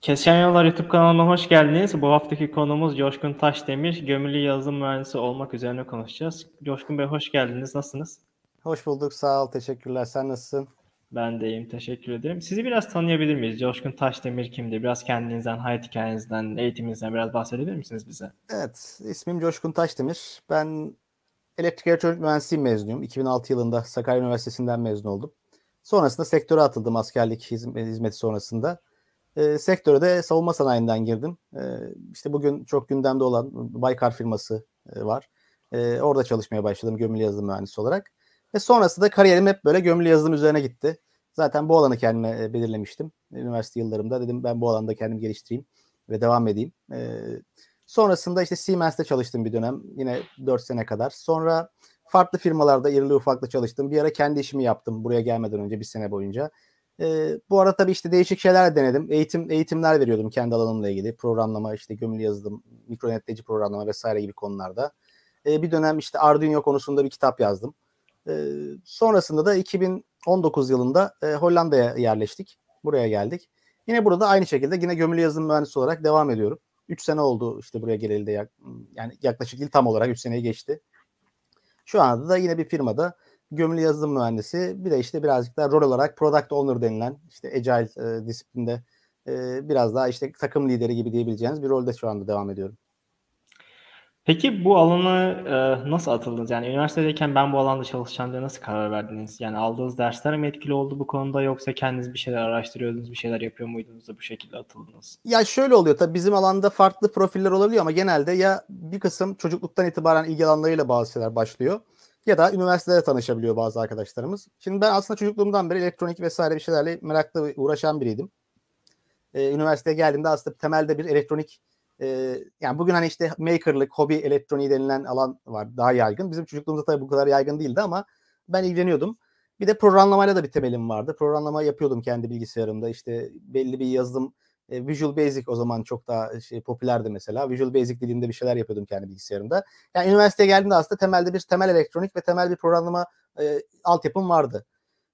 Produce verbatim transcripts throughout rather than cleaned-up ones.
Kesişen Yollar YouTube kanalına hoş geldiniz. Bu haftaki konumuz Coşkun Taşdemir, gömülü yazılım mühendisi olmak üzerine konuşacağız. Coşkun Bey hoş geldiniz, nasılsınız? Hoş bulduk, sağ ol, teşekkürler. Sen nasılsın? Ben de iyiyim, teşekkür ederim. Sizi biraz tanıyabilir miyiz? Coşkun Taşdemir kimdi? Biraz kendinizden, hayat hikayenizden, eğitiminizden biraz bahsedebilir misiniz bize? Evet, ismim Coşkun Taşdemir. Ben elektrik elektronik mühendisliği mezunuyum. iki bin altı yılında Sakarya Üniversitesi'nden mezun oldum. Sonrasında sektöre atıldım, askerlik hizmeti sonrasında. E, sektöre de savunma sanayinden girdim. E, işte bugün çok gündemde olan Baykar firması e, var. E, orada çalışmaya başladım gömülü yazılım mühendisi olarak. Ve sonrasında da kariyerim hep böyle gömülü yazılım üzerine gitti. Zaten bu alanı kendime belirlemiştim. Üniversite yıllarımda dedim ben bu alanda kendimi geliştireyim ve devam edeyim. E, sonrasında işte Siemens'te çalıştım bir dönem. Yine dört sene kadar. Sonra farklı firmalarda irili ufaklı çalıştım. Bir ara kendi işimi yaptım buraya gelmeden önce bir sene boyunca. Ee, bu arada tabii işte değişik şeyler denedim. Eğitim eğitimler veriyordum kendi alanımla ilgili. Programlama, işte gömülü yazılım, mikronetleyici programlama vesaire gibi konularda. Ee, bir dönem işte Arduino konusunda bir kitap yazdım. Ee, sonrasında da iki bin on dokuz yılında e, Hollanda'ya yerleştik. Buraya geldik. Yine burada aynı şekilde yine gömülü yazılım mühendisi olarak devam ediyorum. üç sene oldu işte buraya geleli de yak- yani yaklaşık il tam olarak üç seneyi geçti. Şu anda da yine bir firmada gömülü yazılım mühendisi, bir de işte birazcık daha rol olarak product owner denilen işte agile e, disiplinde e, biraz daha işte takım lideri gibi diyebileceğiniz bir rolde şu anda devam ediyorum. Peki bu alana e, nasıl atıldınız? Yani üniversitedeyken ben bu alanda çalışacağım diye nasıl karar verdiniz? Yani aldığınız dersler mi etkili oldu bu konuda, yoksa kendiniz bir şeyler araştırıyordunuz, bir şeyler yapıyor muydunuz da bu şekilde atıldınız? Ya şöyle oluyor tabii, bizim alanda farklı profiller olabiliyor ama genelde ya bir kısım çocukluktan itibaren ilgi alanlarıyla bazı şeyler başlıyor. Ya da üniversitede tanışabiliyor bazı arkadaşlarımız. Şimdi ben aslında çocukluğumdan beri elektronik vesaire bir şeylerle meraklı uğraşan biriydim. Ee, üniversiteye geldiğimde aslında temelde bir elektronik, e, yani bugün hani işte makerlık, hobi elektroniği denilen alan var, daha yaygın. Bizim çocukluğumuzda tabii bu kadar yaygın değildi ama ben ilgileniyordum. Bir de programlamayla da bir temelim vardı. Programlama yapıyordum kendi bilgisayarımda. İşte belli bir yazılım, e, Visual Basic o zaman çok daha şey, popülerdi mesela. Visual Basic dilinde bir şeyler yapıyordum kendi bilgisayarımda. Yani üniversiteye geldiğimde aslında temelde bir temel elektronik ve temel bir programlama e, altyapım vardı.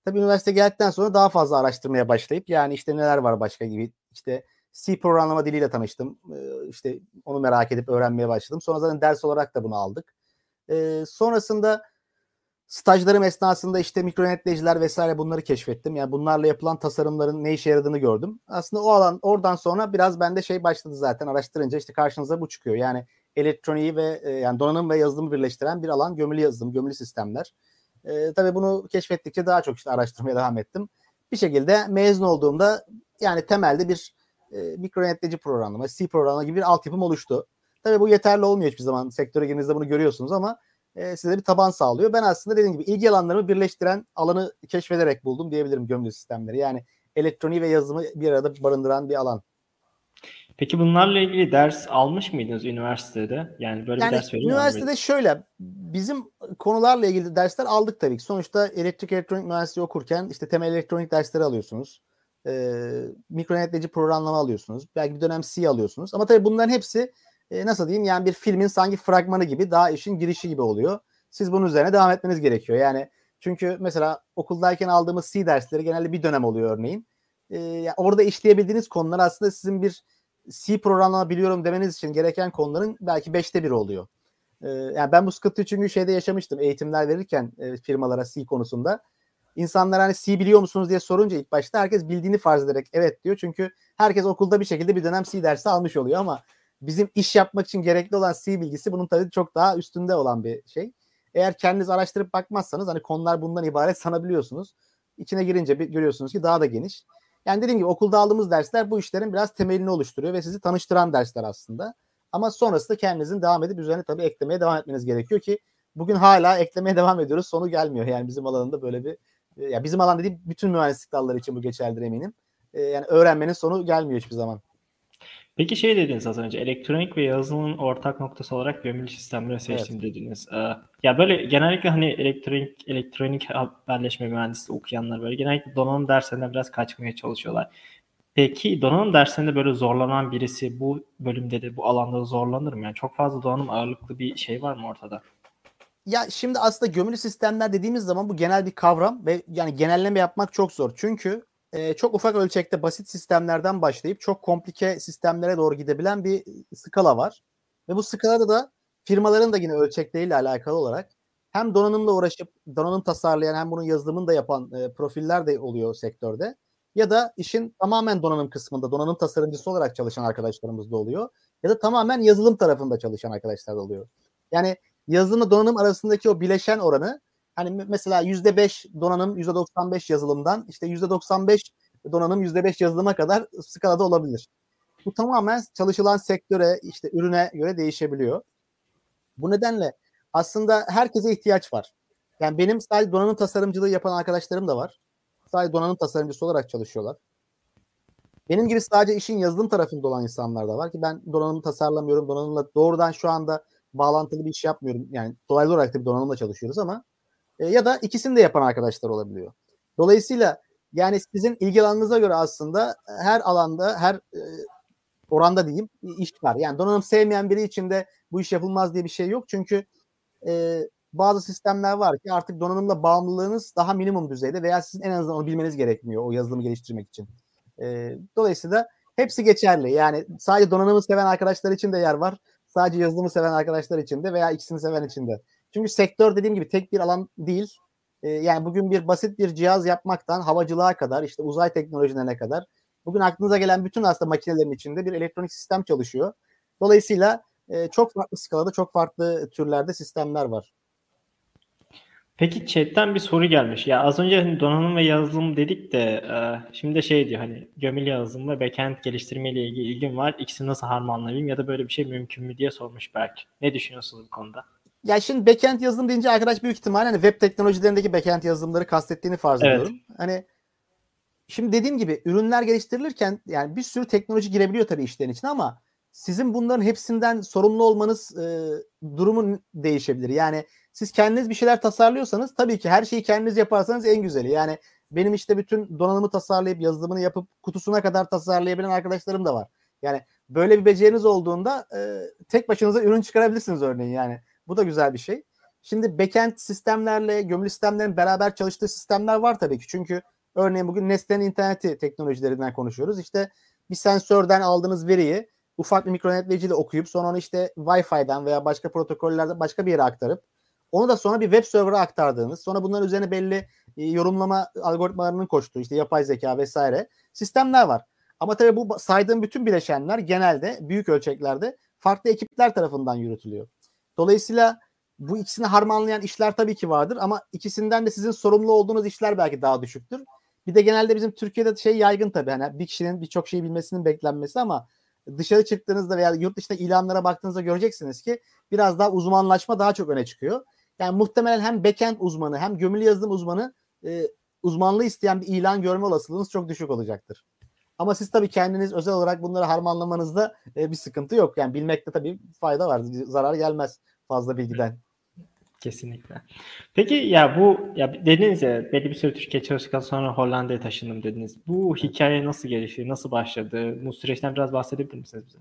Tabii üniversiteye geldikten sonra daha fazla araştırmaya başlayıp yani işte neler var başka gibi. İşte C programlama diliyle tanıştım. E, işte onu merak edip öğrenmeye başladım. Sonra zaten ders olarak da bunu aldık. E, sonrasında stajlarım esnasında işte mikronetleyiciler vesaire bunları keşfettim. Yani bunlarla yapılan tasarımların ne işe yaradığını gördüm. Aslında o alan oradan sonra biraz bende şey başladı zaten, araştırınca işte karşınıza bu çıkıyor. Yani elektroniği ve e, yani donanım ve yazılımı birleştiren bir alan gömülü yazılım, gömülü sistemler. E, tabii bunu keşfettikçe daha çok işte araştırmaya devam ettim. Bir şekilde mezun olduğumda yani temelde bir e, mikronetleyici programlama, C programlama gibi bir altyapım oluştu. Tabii bu yeterli olmuyor hiçbir zaman. Sektöre girdiğinizde bunu görüyorsunuz ama size bir taban sağlıyor. Ben aslında dediğim gibi ilgi alanlarımı birleştiren alanı keşfederek buldum diyebilirim gömülü sistemleri. Yani elektroniği ve yazılımı bir arada barındıran bir alan. Peki bunlarla ilgili ders almış mıydınız üniversitede? Yani böyle yani bir ders veriyor muydunuz? Üniversitede şöyle, bizim konularla ilgili dersler aldık tabii ki. Sonuçta elektrik elektronik mühendisliği okurken işte temel elektronik dersleri alıyorsunuz. Ee, mikronetleyici programlama alıyorsunuz. Belki bir dönem C alıyorsunuz. Ama tabii bunların hepsi E nasıl diyeyim, yani bir filmin sanki fragmanı gibi, daha işin girişi gibi oluyor. Siz bunun üzerine devam etmeniz gerekiyor. Yani çünkü mesela okuldayken aldığımız C dersleri genelde bir dönem oluyor örneğin. Ee, orada işleyebildiğiniz konular aslında sizin bir C programlama biliyorum demeniz için gereken konuların belki beşte biri oluyor. Ee, yani ben bu sıkıntıyı çünkü şeyde yaşamıştım, eğitimler verirken e, firmalara C konusunda. İnsanlar hani C biliyor musunuz diye sorunca ilk başta herkes bildiğini farz ederek evet diyor. Çünkü herkes okulda bir şekilde bir dönem C dersi almış oluyor ama bizim iş yapmak için gerekli olan C bilgisi bunun tabii çok daha üstünde olan bir şey. Eğer kendiniz araştırıp bakmazsanız hani konular bundan ibaret sanabiliyorsunuz. İçine girince bir görüyorsunuz ki daha da geniş. Yani dediğim gibi okulda aldığımız dersler bu işlerin biraz temelini oluşturuyor ve sizi tanıştıran dersler aslında. Ama sonrasında kendinizin devam edip üzerine tabii eklemeye devam etmeniz gerekiyor ki bugün hala eklemeye devam ediyoruz. Sonu gelmiyor. Yani bizim alanında böyle bir, ya bizim alan dediğim bütün mühendislik dalları için bu geçerlidir eminim. Yani öğrenmenin sonu gelmiyor hiçbir zaman. Peki şey dediniz az önce, elektronik ve yazılımın ortak noktası olarak gömülü sistemleri seçtim, evet dediniz. Ee, ya böyle genellikle hani elektronik elektronik haberleşme mühendisliği okuyanlar böyle genellikle donanım derslerinden biraz kaçmaya çalışıyorlar. Peki donanım derslerinde böyle zorlanan birisi bu bölümde de bu alanda zorlanır mı? Yani çok fazla donanım ağırlıklı bir şey var mı ortada? Ya şimdi aslında gömülü sistemler dediğimiz zaman bu genel bir kavram ve yani genelleme yapmak çok zor. Çünkü e, çok ufak ölçekte basit sistemlerden başlayıp çok komplike sistemlere doğru gidebilen bir skala var. Ve bu skalada da firmaların da yine ölçekleriyle alakalı olarak hem donanımla uğraşıp donanım tasarlayan hem bunun yazılımını da yapan e, profiller de oluyor sektörde. Ya da işin tamamen donanım kısmında donanım tasarımcısı olarak çalışan arkadaşlarımız da oluyor. Ya da tamamen yazılım tarafında çalışan arkadaşlar da oluyor. Yani yazılımla donanım arasındaki o bileşen oranı hani mesela yüzde beş donanım yüzde doksan beş yazılımdan işte yüzde doksan beş donanım yüzde beş yazılıma kadar skalada olabilir. Bu tamamen çalışılan sektöre işte ürüne göre değişebiliyor. Bu nedenle aslında herkese ihtiyaç var. Yani benim sadece donanım tasarımcılığı yapan arkadaşlarım da var. Sadece donanım tasarımcısı olarak çalışıyorlar. Benim gibi sadece işin yazılım tarafında olan insanlar da var ki ben donanımı tasarlamıyorum. Donanımla doğrudan şu anda bağlantılı bir iş yapmıyorum. Yani dolaylı olarak da bir donanımla çalışıyoruz ama e, ya da ikisini de yapan arkadaşlar olabiliyor. Dolayısıyla yani sizin ilgi alanınıza göre aslında her alanda, her e, oranda diyeyim iş var. Yani donanım sevmeyen biri için de bu iş yapılmaz diye bir şey yok. Çünkü e, bazı sistemler var ki artık donanımla bağımlılığınız daha minimum düzeyde veya sizin en azından onu bilmeniz gerekmiyor o yazılımı geliştirmek için. E, dolayısıyla hepsi geçerli. Yani sadece donanımı seven arkadaşlar için de yer var. Sadece yazılımı seven arkadaşlar için de veya ikisini seven için de. Çünkü sektör dediğim gibi tek bir alan değil. E, yani bugün bir basit bir cihaz yapmaktan havacılığa kadar işte uzay teknolojilerine kadar bugün aklınıza gelen bütün aslında makinelerin içinde bir elektronik sistem çalışıyor. Dolayısıyla e, çok farklı skalada çok farklı türlerde sistemler var. Peki chat'ten bir soru gelmiş. Ya az önce hani donanım ve yazılım dedik de e, şimdi de şey diyor hani gömülü yazılım ve backend geliştirme ile ilgili ilgim var. İkisini nasıl harmanlayayım ya da böyle bir şey mümkün mü diye sormuş Berk. Ne düşünüyorsunuz bu konuda? Ya şimdi backend yazılım deyince arkadaş büyük ihtimalle hani web teknolojilerindeki backend yazılımları kastettiğini farz ediyorum. Evet. Hani şimdi dediğim gibi ürünler geliştirilirken yani bir sürü teknoloji girebiliyor tabii işlerin içine ama sizin bunların hepsinden sorumlu olmanız e, durumu değişebilir. Yani siz kendiniz bir şeyler tasarlıyorsanız tabii ki her şeyi kendiniz yaparsanız en güzeli. Yani benim işte bütün donanımı tasarlayıp yazılımını yapıp kutusuna kadar tasarlayabilen arkadaşlarım da var. Yani böyle bir beceriniz olduğunda e, tek başınıza ürün çıkarabilirsiniz örneğin yani. Bu da güzel bir şey. Şimdi backend sistemlerle gömülü sistemlerin beraber çalıştığı sistemler var tabii ki. Çünkü örneğin bugün Nestle'nin interneti teknolojilerinden konuşuyoruz. İşte bir sensörden aldığınız veriyi ufak bir mikronetleyiciyle okuyup sonra onu işte Wi-Fi'den veya başka protokollerden başka bir yere aktarıp onu da sonra bir web server'a aktardığınız, sonra bunların üzerine belli yorumlama algoritmalarının koştuğu işte yapay zeka vesaire sistemler var. Ama tabii bu saydığım bütün bileşenler genelde büyük ölçeklerde farklı ekipler tarafından yürütülüyor. Dolayısıyla bu ikisini harmanlayan işler tabii ki vardır ama ikisinden de sizin sorumlu olduğunuz işler belki daha düşüktür. Bir de genelde bizim Türkiye'de şey yaygın tabii hani bir kişinin birçok şeyi bilmesinin beklenmesi ama dışarı çıktığınızda veya yurt dışında ilanlara baktığınızda göreceksiniz ki biraz daha uzmanlaşma daha çok öne çıkıyor. Yani muhtemelen hem backend uzmanı hem gömülü yazılım uzmanı e, uzmanlığı isteyen bir ilan görme olasılığınız çok düşük olacaktır. Ama siz tabii kendiniz özel olarak bunları harmanlamanızda e, bir sıkıntı yok. Yani bilmekte tabii fayda var. Zarar gelmez fazla bilgiden. Kesinlikle. Peki ya bu ya dediniz ya belli bir süre Türkiye çalıştıktan sonra Hollanda'ya taşındım dediniz. Bu hikaye nasıl gelişti? Nasıl başladı? Bu süreçten biraz bahsedebilir misiniz bize?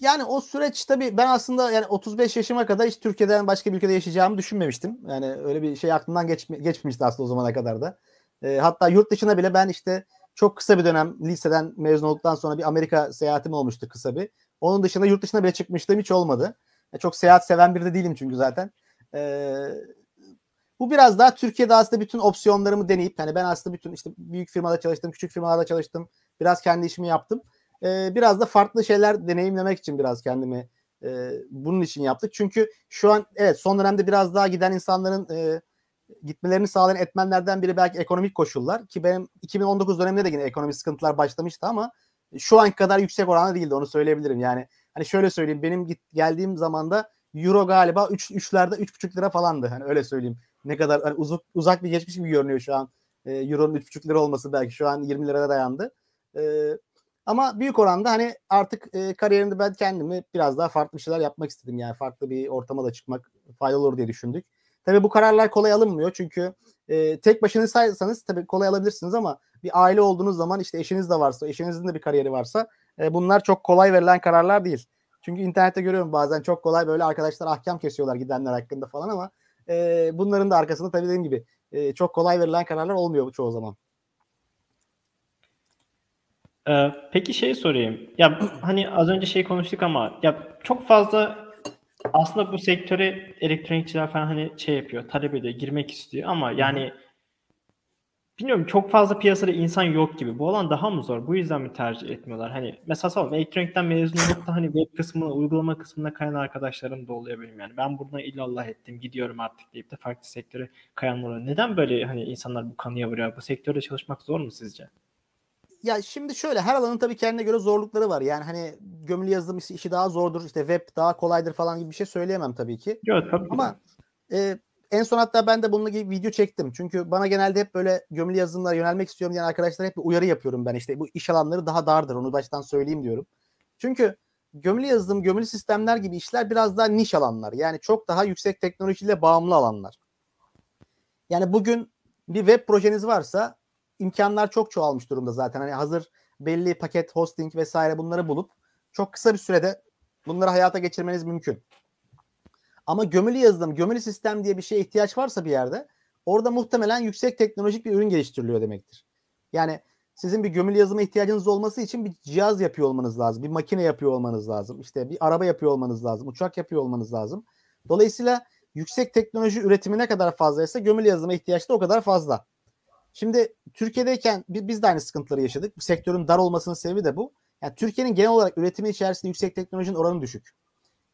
Yani o süreç tabii ben aslında yani otuz beş yaşıma kadar hiç Türkiye'den başka bir ülkede yaşayacağımı düşünmemiştim. Yani öyle bir şey aklımdan geçme, geçmemişti aslında o zamana kadar da. E, hatta yurt dışına bile ben işte çok kısa bir dönem liseden mezun olduktan sonra bir Amerika seyahatim olmuştu kısa bir. Onun dışında yurt dışına bile çıkmıştım hiç olmadı. E, çok seyahat seven biri de değilim çünkü zaten. Ee, bu biraz daha Türkiye'de aslında bütün opsiyonlarımı deneyip hani ben aslında bütün işte büyük firmada çalıştım, küçük firmalarda çalıştım, biraz kendi işimi yaptım. Ee, biraz da farklı şeyler deneyimlemek için biraz kendimi e, bunun için yaptık. Çünkü şu an evet son dönemde biraz daha giden insanların e, gitmelerini sağlayan etmenlerden biri belki ekonomik koşullar ki benim iki bin on dokuz döneminde de yine ekonomik sıkıntılar başlamıştı ama şu anki kadar yüksek oranda değildi onu söyleyebilirim. Yani hani şöyle söyleyeyim benim git, geldiğim zamanda Euro galiba üç, üçlerde üç buçuk lira falandı. Hani öyle söyleyeyim. Ne kadar hani uzak, uzak bir geçmiş gibi görünüyor şu an. E, Euro'nun üç buçuk lira olması belki şu an yirmi liraya dayandı. E, ama büyük oranda hani artık e, kariyerimde ben kendimi biraz daha farklı şeyler yapmak istedim. Yani farklı bir ortama da çıkmak faydalı olur diye düşündük. Tabii bu kararlar kolay alınmıyor. Çünkü e, tek başınızaysanız tabii kolay alabilirsiniz ama bir aile olduğunuz zaman işte eşiniz de varsa, eşinizin de bir kariyeri varsa e, bunlar çok kolay verilen kararlar değil. Çünkü internette görüyorum bazen çok kolay böyle arkadaşlar ahkam kesiyorlar gidenler hakkında falan ama e, bunların da arkasında tabii dediğim gibi e, çok kolay verilen kararlar olmuyor çoğu zaman. Ee, peki şey sorayım. Ya hani az önce şey konuştuk ama ya çok fazla aslında bu sektöre elektronikçiler falan hani şey yapıyor, talep ediyor, girmek istiyor ama yani bilmiyorum çok fazla piyasada insan yok gibi. Bu olan daha mı zor? Bu yüzden mi tercih etmiyorlar? Hani mesela sallam elektronikten mezun olup da hani web kısmına, uygulama kısmına kayan arkadaşlarım da oluyor benim yani. Ben buradan illallah ettim, gidiyorum artık deyip de farklı sektöre kayanlar oluyor. Neden böyle hani insanlar bu kanıya vuruyor? Bu sektörde çalışmak zor mu sizce? Ya şimdi şöyle, her alanın tabii kendine göre zorlukları var. Yani hani gömülü yazılım işi daha zordur, işte web daha kolaydır falan gibi bir şey söyleyemem tabii ki. Evet, tabii. Ama e, en son hatta ben de bununla gibi video çektim. Çünkü bana genelde hep böyle gömülü yazılımlara yönelmek istiyorum diyen arkadaşlara hep bir uyarı yapıyorum ben. İşte bu iş alanları daha dardır, onu baştan söyleyeyim diyorum. Çünkü gömülü yazılım, gömülü sistemler gibi işler biraz daha niş alanlar. Yani çok daha yüksek teknolojiyle bağımlı alanlar. Yani bugün bir web projeniz varsa imkanlar çok çoğalmış durumda zaten. Hani hazır belli paket, hosting vesaire bunları bulup çok kısa bir sürede bunları hayata geçirmeniz mümkün. Ama gömülü yazılım, gömülü sistem diye bir şeye ihtiyaç varsa bir yerde, orada muhtemelen yüksek teknolojik bir ürün geliştiriliyor demektir. Yani sizin bir gömülü yazılıma ihtiyacınız olması için bir cihaz yapıyor olmanız lazım, bir makine yapıyor olmanız lazım, işte bir araba yapıyor olmanız lazım, uçak yapıyor olmanız lazım. Dolayısıyla yüksek teknoloji üretimi ne kadar fazlaysa gömülü yazılıma ihtiyaç da o kadar fazla. Şimdi Türkiye'deyken biz de aynı sıkıntıları yaşadık. Bu sektörün dar olmasının sebebi de bu. Yani Türkiye'nin genel olarak üretimi içerisinde yüksek teknolojinin oranı düşük.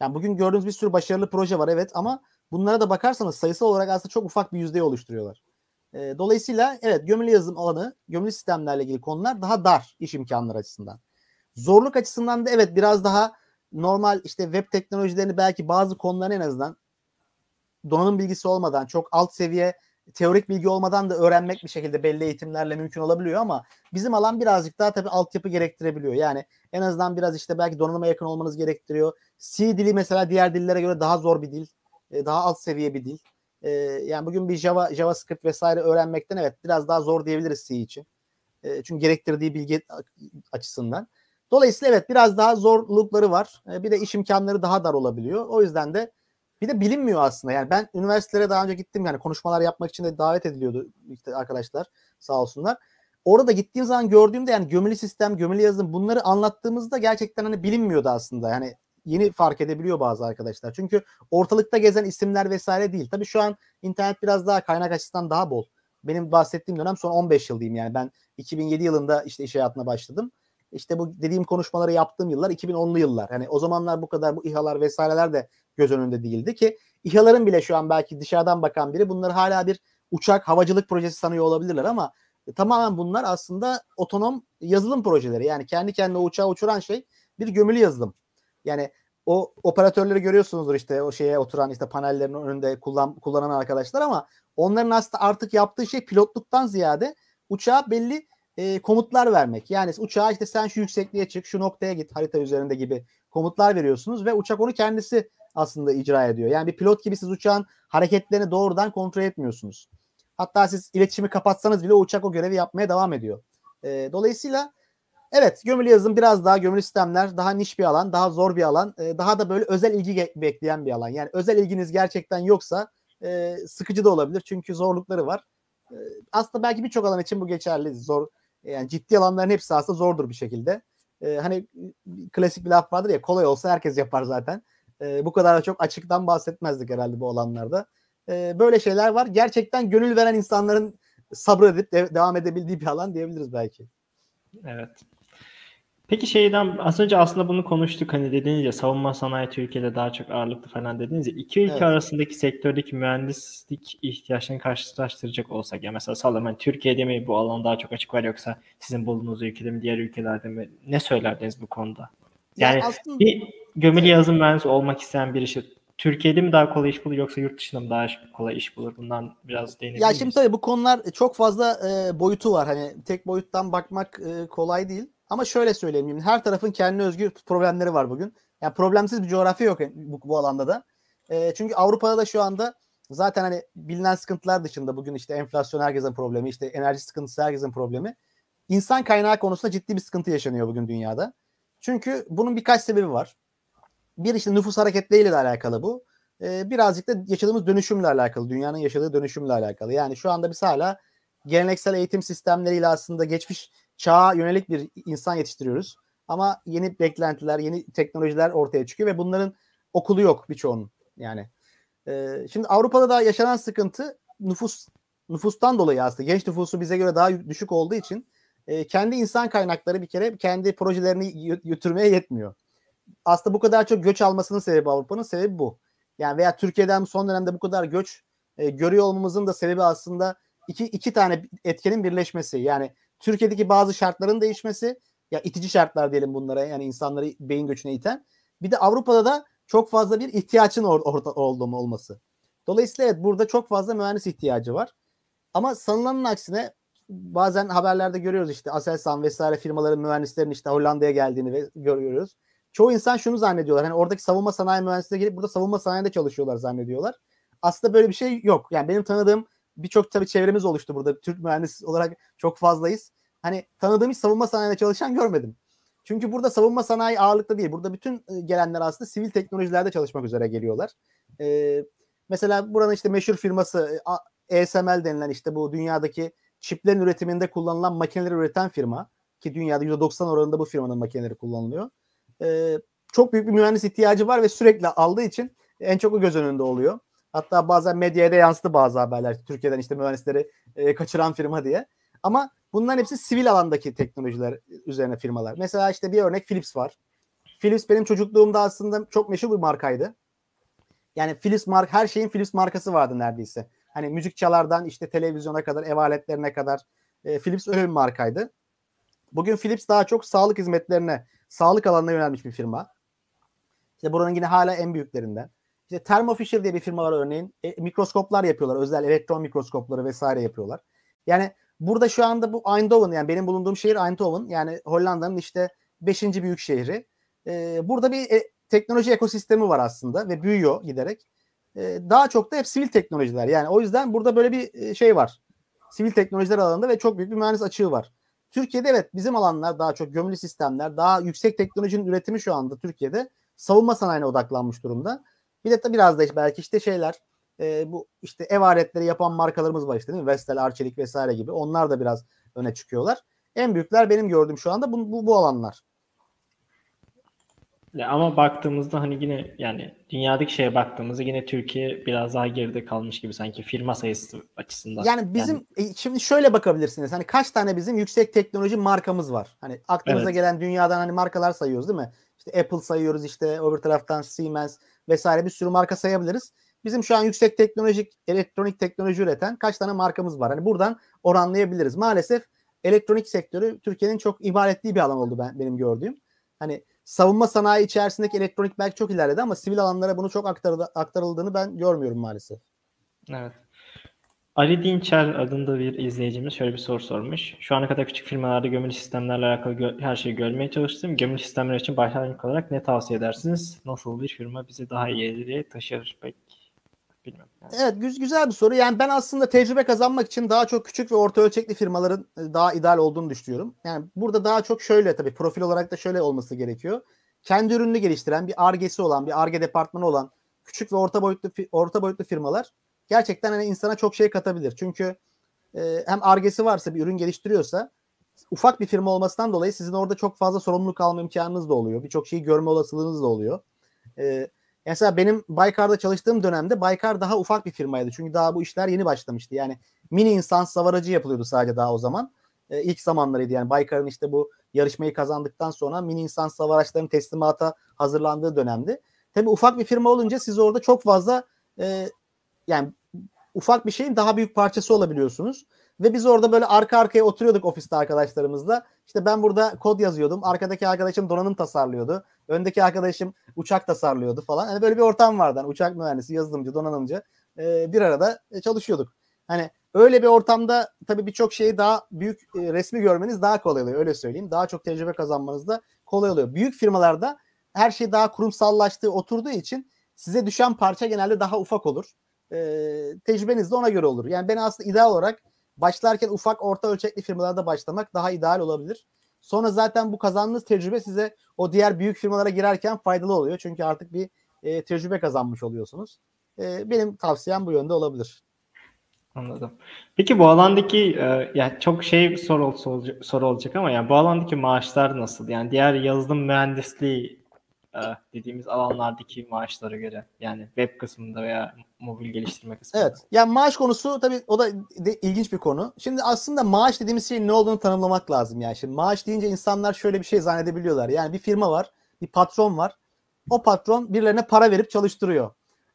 Yani bugün gördüğünüz bir sürü başarılı proje var evet ama bunlara da bakarsanız sayısal olarak aslında çok ufak bir yüzdeyi oluşturuyorlar. E, dolayısıyla evet gömülü yazılım alanı, gömülü sistemlerle ilgili konular daha dar iş imkanları açısından. Zorluk açısından da evet biraz daha normal işte web teknolojilerini belki bazı konuların en azından donanım bilgisi olmadan çok alt seviye teorik bilgi olmadan da öğrenmek bir şekilde belli eğitimlerle mümkün olabiliyor ama bizim alan birazcık daha tabii altyapı gerektirebiliyor. Yani en azından biraz işte belki donanıma yakın olmanız gerektiriyor. C dili mesela diğer dillere göre daha zor bir dil. Daha alt seviye bir dil. Yani bugün bir Java, JavaScript vesaire öğrenmekten evet biraz daha zor diyebiliriz C için. Çünkü gerektirdiği bilgi açısından. Dolayısıyla evet biraz daha zorlukları var. Bir de iş imkanları daha dar olabiliyor. O yüzden de bir de bilinmiyor aslında. Yani ben üniversitelere daha önce gittim. Yani konuşmalar yapmak için de davet ediliyordu işte arkadaşlar sağ olsunlar. Orada gittiğim zaman gördüğümde yani gömülü sistem, gömülü yazılım bunları anlattığımızda gerçekten hani bilinmiyordu aslında. Yani yeni fark edebiliyor bazı arkadaşlar. Çünkü ortalıkta gezen isimler vesaire değil. Tabii şu an internet biraz daha kaynak açısından daha bol. Benim bahsettiğim dönem son on beş yıl diyeyim yani. Ben iki bin yedi yılında işte iş hayatına başladım. İşte bu dediğim konuşmaları yaptığım yıllar iki bin onlu yıllar. Yani o zamanlar bu kadar bu İHA'lar vesaireler de göz önünde değildi ki İHA'ların bile şu an belki dışarıdan bakan biri bunları hala bir uçak havacılık projesi sanıyor olabilirler ama e, tamamen bunlar aslında otonom yazılım projeleri. Yani kendi kendine uçağı uçuran şey bir gömülü yazılım. Yani o operatörleri görüyorsunuzdur işte o şeye oturan işte panellerin önünde kullan, kullanan arkadaşlar ama onların aslında artık yaptığı şey pilotluktan ziyade uçağa belli e, komutlar vermek. Yani uçağa işte sen şu yüksekliğe çık, şu noktaya git harita üzerinde gibi komutlar veriyorsunuz ve uçak onu kendisi aslında icra ediyor. Yani bir pilot gibi siz uçağın hareketlerini doğrudan kontrol etmiyorsunuz. Hatta siz iletişimi kapatsanız bile uçak o görevi yapmaya devam ediyor. E, dolayısıyla evet gömülü yazılım biraz daha gömülü sistemler daha niş bir alan, daha zor bir alan, e, daha da böyle özel ilgi bekleyen bir alan. Yani özel ilginiz gerçekten yoksa e, sıkıcı da olabilir çünkü zorlukları var. E, aslında belki birçok alan için bu geçerli. Zor yani ciddi alanların hepsi aslında zordur bir şekilde. E, hani klasik bir laf vardır ya kolay olsa herkes yapar zaten. Ee, bu kadar da çok açıktan bahsetmezdik herhalde bu olanlarda. Ee, böyle şeyler var. Gerçekten gönül veren insanların sabredip de- devam edebildiği bir alan diyebiliriz belki. Evet. Peki şeyden az önce aslında bunu konuştuk hani dediğiniz ya savunma sanayi Türkiye'de daha çok ağırlıklı falan dediğiniz ya iki ülke evet. arasındaki sektördeki mühendislik ihtiyaçlarını karşılaştıracak olsak ya mesela sallam hani Türkiye'de mi bu alan daha çok açık var yoksa sizin bulunduğunuz ülkede mi diğer ülkelerde mi ne söylerdiniz bu konuda? Yani ya aslında... bir gömülü yazılım mühendisi olmak isteyen bir işi Türkiye'de mi daha kolay iş bulur yoksa yurt dışında mı daha kolay iş bulur? Bundan biraz değinebilir miyiz? Ya şimdi tabii bu konular çok fazla e, boyutu var. Hani tek boyuttan bakmak e, kolay değil. Ama şöyle söyleyeyim. Her tarafın kendine özgü problemleri var bugün. Yani problemsiz bir coğrafya yok bu, bu alanda da. E, çünkü Avrupa'da da şu anda zaten hani bilinen sıkıntılar dışında bugün işte enflasyon herkesin problemi, işte enerji sıkıntısı herkesin problemi. İnsan kaynağı konusunda ciddi bir sıkıntı yaşanıyor bugün dünyada. Çünkü bunun birkaç sebebi var. Bir işte nüfus hareketleriyle de alakalı bu. Ee, birazcık da yaşadığımız dönüşümle alakalı. Dünyanın yaşadığı dönüşümle alakalı. Yani şu anda biz hala geleneksel eğitim sistemleriyle aslında geçmiş çağa yönelik bir insan yetiştiriyoruz. Ama yeni beklentiler, yeni teknolojiler ortaya çıkıyor ve bunların okulu yok birçoğunun yani. Ee, şimdi Avrupa'da da yaşanan sıkıntı nüfus nüfustan dolayı aslında. Genç nüfusu bize göre daha düşük olduğu için e, kendi insan kaynakları bir kere kendi projelerini götürmeye yetmiyor. Aslında bu kadar çok göç almasının sebebi Avrupa'nın sebebi bu. Yani veya Türkiye'den son dönemde bu kadar göç e, görüyor olmamızın da sebebi aslında iki iki tane etkenin birleşmesi. Yani Türkiye'deki bazı şartların değişmesi, ya itici şartlar diyelim bunlara, yani insanları beyin göçüne iten. Bir de Avrupa'da da çok fazla bir ihtiyacın or- or- olduğu olması. Dolayısıyla evet, burada çok fazla mühendis ihtiyacı var. Ama sanılanın aksine bazen haberlerde görüyoruz işte Aselsan vesaire firmaların mühendislerinin işte Hollanda'ya geldiğini görüyoruz. Çoğu insan şunu zannediyorlar. Hani oradaki savunma sanayi mühendisliğine gelip burada savunma sanayinde çalışıyorlar zannediyorlar. Aslında böyle bir şey yok. Yani benim tanıdığım birçok tabii çevremiz oluştu burada. Türk mühendis olarak çok fazlayız. Hani tanıdığım hiç savunma sanayinde çalışan görmedim. Çünkü burada savunma sanayi ağırlıklı değil. Burada bütün gelenler aslında sivil teknolojilerde çalışmak üzere geliyorlar. Ee, mesela buranın işte meşhur firması E S M L denilen işte bu dünyadaki çiplerin üretiminde kullanılan makineleri üreten firma. Ki dünyada yüzde doksan oranında bu firmanın makineleri kullanılıyor. Ee, çok büyük bir mühendis ihtiyacı var ve sürekli aldığı için en çok o göz önünde oluyor. Hatta bazen medyaya da yansıdı bazı haberler. Türkiye'den işte mühendisleri e, kaçıran firma diye. Ama bunların hepsi sivil alandaki teknolojiler üzerine firmalar. Mesela işte bir örnek Philips var. Philips benim çocukluğumda aslında çok meşhur bir markaydı. Yani Philips mark, her şeyin Philips markası vardı neredeyse. Hani müzik çalardan işte televizyona kadar, ev aletlerine kadar e, Philips öyle bir markaydı. Bugün Philips daha çok sağlık hizmetlerine, sağlık alanına yönelmiş bir firma. İşte buranın yine hala en büyüklerinden. İşte Thermo Fisher diye bir firma var örneğin. E, mikroskoplar yapıyorlar. Özel elektron mikroskopları vesaire yapıyorlar. Yani burada şu anda bu Eindhoven, yani benim bulunduğum şehir Eindhoven, yani Hollanda'nın işte beşinci büyük şehri. Ee, burada bir e, teknoloji ekosistemi var aslında ve büyüyor giderek. Ee, daha çok da hep sivil teknolojiler. Yani o yüzden burada böyle bir şey var. Sivil teknolojiler alanında ve çok büyük bir mühendis açığı var. Türkiye'de evet bizim alanlar daha çok gömülü sistemler, daha yüksek teknolojinin üretimi şu anda Türkiye'de savunma sanayine odaklanmış durumda. Bir de biraz da belki işte şeyler, E, bu işte ev aletleri yapan markalarımız var işte değil mi? Vestel, Arçelik vesaire gibi. Onlar da biraz öne çıkıyorlar. En büyükler benim gördüğüm şu anda bu, bu, bu alanlar. Ya ama baktığımızda hani yine yani dünyadaki şeye baktığımızda yine Türkiye biraz daha geride kalmış gibi sanki firma sayısı açısından. Yani bizim yani... E, şimdi şöyle bakabilirsiniz. Hani kaç tane bizim yüksek teknoloji markamız var? Hani aklınıza evet. Gelen dünyadan hani markalar sayıyoruz değil mi? İşte Apple sayıyoruz, işte öbür taraftan Siemens vesaire bir sürü marka sayabiliriz. Bizim şu an yüksek teknolojik, elektronik teknoloji üreten kaç tane markamız var? Hani buradan oranlayabiliriz. Maalesef elektronik sektörü Türkiye'nin çok ihmal ettiği bir alan oldu ben, benim gördüğüm. Hani savunma sanayi içerisindeki elektronik belki çok ilerledi ama sivil alanlara bunu çok aktarı, aktarıldığını ben görmüyorum maalesef. Evet. Ali Dinçer adında bir izleyicimiz şöyle bir soru sormuş. Şu ana kadar küçük firmalarda gömülü sistemlerle alakalı gö- her şeyi görmeye çalıştım. Gömülü sistemler için başlangıç olarak ne tavsiye edersiniz? Nasıl bir firma bizi daha ileriye taşır peki? Bilmiyorum. Evet, güzel bir soru. Yani ben aslında tecrübe kazanmak için daha çok küçük ve orta ölçekli firmaların daha ideal olduğunu düşünüyorum. Yani burada daha çok şöyle tabii profil olarak da şöyle olması gerekiyor. Kendi ürününü geliştiren, bir Ar-Ge'si olan, bir Ar-Ge departmanı olan küçük ve orta boyutlu orta boyutlu firmalar gerçekten hani insana çok şey katabilir. Çünkü e, hem Ar-Ge'si varsa, bir ürün geliştiriyorsa ufak bir firma olmasından dolayı sizin orada çok fazla sorumluluk alma imkanınız da oluyor. Birçok şeyi görme olasılığınız da oluyor. Evet. Mesela benim Baykar'da çalıştığım dönemde Baykar daha ufak bir firmaydı. Çünkü daha bu işler yeni başlamıştı. Yani mini insans savaracı yapılıyordu sadece daha o zaman. Ee, ilk zamanlarıydı yani Baykar'ın işte bu yarışmayı kazandıktan sonra mini insans savaraçların teslimata hazırlandığı dönemdi. Tabii ufak bir firma olunca siz orada çok fazla e, yani ufak bir şeyin daha büyük parçası olabiliyorsunuz. Ve biz orada böyle arka arkaya oturuyorduk ofiste arkadaşlarımızla. İşte ben burada kod yazıyordum. Arkadaki arkadaşım donanım tasarlıyordu. Öndeki arkadaşım uçak tasarlıyordu falan. Hani böyle bir ortam vardı. Yani uçak mühendisi, yazılımcı, donanımcı e, bir arada çalışıyorduk. Hani öyle bir ortamda tabii birçok şeyi daha büyük e, resmi görmeniz daha kolay oluyor. Öyle söyleyeyim. Daha çok tecrübe kazanmanız da kolay oluyor. Büyük firmalarda her şey daha kurumsallaştığı, oturduğu için size düşen parça genelde daha ufak olur. E, tecrübeniz de ona göre olur. Yani ben aslında ideal olarak başlarken ufak orta ölçekli firmalarda başlamak daha ideal olabilir. Sonra zaten bu kazandığınız tecrübe size o diğer büyük firmalara girerken faydalı oluyor. Çünkü artık bir e, tecrübe kazanmış oluyorsunuz. E, benim tavsiyem bu yönde olabilir. Anladım. Peki bu alandaki e, yani çok şey soru olacak, soru olacak ama yani bu alandaki maaşlar nasıl? Yani diğer yazılım mühendisliği e, dediğimiz alanlardaki maaşlara göre, yani web kısmında veya mobil geliştirme kısmında. Evet. Yani maaş konusu tabii o da de, ilginç bir konu. Şimdi aslında maaş dediğimiz şeyin ne olduğunu tanımlamak lazım yani. Şimdi maaş deyince insanlar şöyle bir şey zannedebiliyorlar. Yani bir firma var, bir patron var. O patron birilerine para verip çalıştırıyor.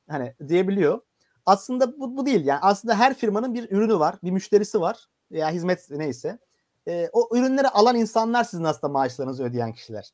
Hani diyebiliyor. Aslında bu, bu değil. Yani aslında her firmanın bir ürünü var, bir müşterisi var veya hizmet neyse. E, o ürünleri alan insanlar sizin aslında maaşlarınızı ödeyen kişiler.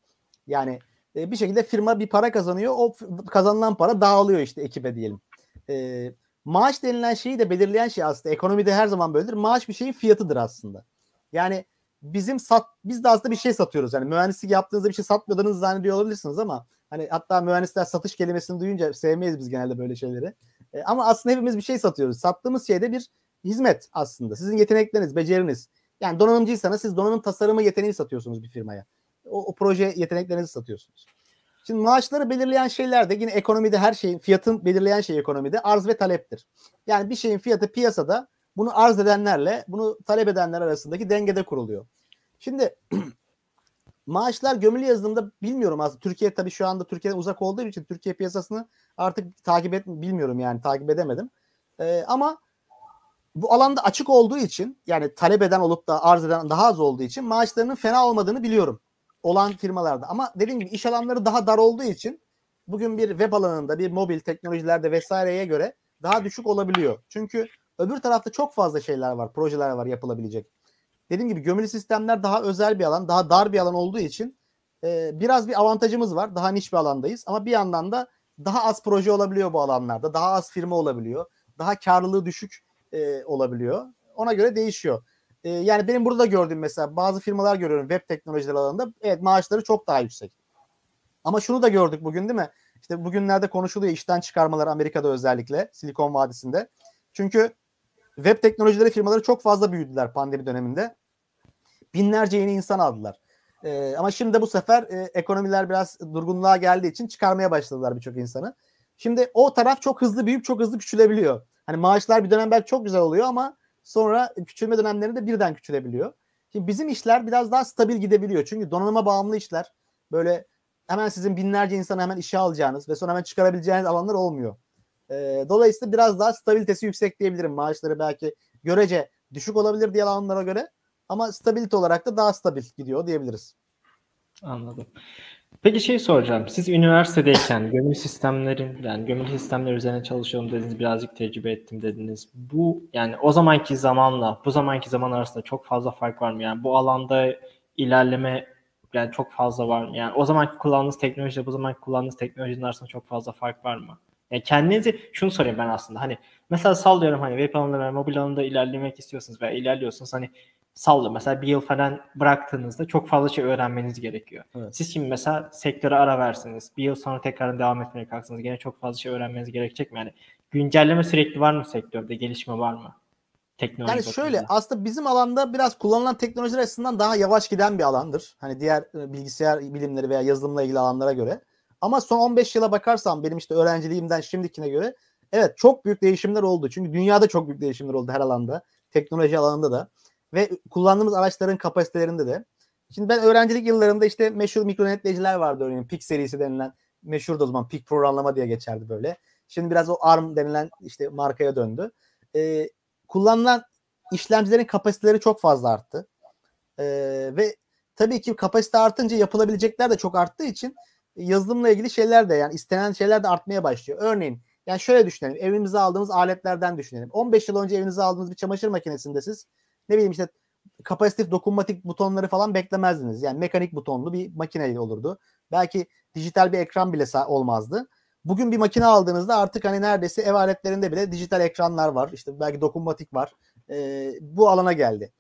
Yani e, bir şekilde firma bir para kazanıyor. O kazanılan para dağılıyor işte ekibe diyelim. E, maaş denilen şeyi de belirleyen şey aslında ekonomide her zaman böyledir. Maaş bir şeyin fiyatıdır aslında. Yani bizim sat, biz de aslında bir şey satıyoruz. Yani mühendislik yaptığınızda bir şey satmadığınızı zannediyor olabilirsiniz ama hani hatta mühendisler satış kelimesini duyunca sevmeyiz biz genelde böyle şeyleri. E, ama aslında hepimiz bir şey satıyoruz. Sattığımız şey de bir hizmet aslında. Sizin yetenekleriniz, beceriniz. Yani donanımcıysanız siz donanım tasarımı yeteneği satıyorsunuz bir firmaya. O, o proje yeteneklerinizi satıyorsunuz. Şimdi maaşları belirleyen şeyler de yine ekonomide her şeyin, fiyatın belirleyen şey ekonomide arz ve taleptir. Yani bir şeyin fiyatı piyasada bunu arz edenlerle bunu talep edenler arasındaki dengede kuruluyor. Şimdi maaşlar gömülü yazılımda bilmiyorum aslında. Türkiye tabii şu anda Türkiye'den uzak olduğu için Türkiye piyasasını artık takip et bilmiyorum yani takip edemedim. Ee, ama bu alanda açık olduğu için yani talep eden olup da arz eden daha az olduğu için maaşlarının fena olmadığını biliyorum olan firmalarda. Ama dediğim gibi iş alanları daha dar olduğu için bugün bir web alanında bir mobil teknolojilerde vesaireye göre daha düşük olabiliyor. Çünkü öbür tarafta çok fazla şeyler var, projeler var yapılabilecek. Dediğim gibi gömülü sistemler daha özel bir alan, daha dar bir alan olduğu için e, biraz bir avantajımız var. Daha niş bir alandayız ama bir yandan da daha az proje olabiliyor bu alanlarda. Daha az firma olabiliyor. Daha karlılığı düşük e, olabiliyor. Ona göre değişiyor. E, yani benim burada gördüğüm mesela bazı firmalar görüyorum web teknolojileri alanında. Evet maaşları çok daha yüksek. Ama şunu da gördük bugün değil mi? İşte bugünlerde konuşuluyor işten çıkarmalar Amerika'da özellikle Silikon Vadisi'nde. Çünkü web teknolojileri firmaları çok fazla büyüdüler pandemi döneminde. Binlerce yeni insan aldılar. Ee, ama şimdi de bu sefer e, ekonomiler biraz durgunluğa geldiği için çıkarmaya başladılar birçok insanı. Şimdi o taraf çok hızlı büyüyüp çok hızlı küçülebiliyor. Hani maaşlar bir dönem belki çok güzel oluyor ama sonra küçülme dönemlerinde birden küçülebiliyor. Şimdi bizim işler biraz daha stabil gidebiliyor. Çünkü donanıma bağımlı işler böyle hemen sizin binlerce insanı hemen işe alacağınız ve sonra hemen çıkarabileceğiniz alanlar olmuyor. Ee, dolayısıyla biraz daha stabilitesi yüksek diyebilirim. Maaşları belki görece düşük olabilir diğer alanlara göre. Ama stabilite olarak da daha stabil gidiyor diyebiliriz. Anladım. Peki şey soracağım. Siz üniversitedeyken gömülü sistemlerin, yani gömülü sistemler üzerine çalışıyorum dediniz, birazcık tecrübe ettim dediniz. Bu yani o zamanki zamanla bu zamanki zaman arasında çok fazla fark var mı? Yani bu alanda ilerleme yani çok fazla var mı? Yani o zamanki kullandığınız teknolojiyle bu zamanki kullandığınız teknolojinin arasında çok fazla fark var mı? Yani kendinizi şunu sorayım ben aslında. Hani mesela sallıyorum hani web alanında veya mobil alanında ilerlemek istiyorsunuz veya ilerliyorsunuz hani sallı. Mesela bir yıl falan bıraktığınızda çok fazla şey öğrenmeniz gerekiyor. Evet. Siz şimdi mesela sektöre ara versiniz. Bir yıl sonra tekrar devam etmeye kalksınız. Gene çok fazla şey öğrenmeniz gerekecek mi? Yani güncelleme sürekli var mı sektörde? Gelişme var mı? Teknoloji yani şöyle bakımında. Aslında bizim alanda biraz kullanılan teknolojiler açısından daha yavaş giden bir alandır. Hani diğer bilgisayar bilimleri veya yazılımla ilgili alanlara göre. Ama son on beş yıla bakarsam benim işte öğrenciliğimden şimdikine göre evet çok büyük değişimler oldu. Çünkü dünyada çok büyük değişimler oldu her alanda. Teknoloji alanında da. Ve kullandığımız araçların kapasitelerinde de. Şimdi ben öğrencilik yıllarında işte meşhur mikronetleyiciler vardı örneğin. P I C serisi denilen meşhurdu o zaman. P I C programlama diye geçerdi böyle. Şimdi biraz o A R M denilen işte markaya döndü. Ee, kullanılan işlemcilerin kapasiteleri çok fazla arttı. Ee, ve tabii ki kapasite artınca yapılabilecekler de çok arttığı için yazılımla ilgili şeyler de yani istenen şeyler de artmaya başlıyor. Örneğin yani şöyle düşünelim. Evimize aldığımız aletlerden düşünelim. on beş yıl önce evinize aldığınız bir çamaşır makinesinde siz ne bileyim işte kapasitif dokunmatik butonları falan beklemezdiniz. Yani mekanik butonlu bir makine olurdu. Belki dijital bir ekran bile olmazdı. Bugün bir makine aldığınızda artık hani neredeyse ev aletlerinde bile dijital ekranlar var. İşte belki dokunmatik var. Ee, bu alana geldi.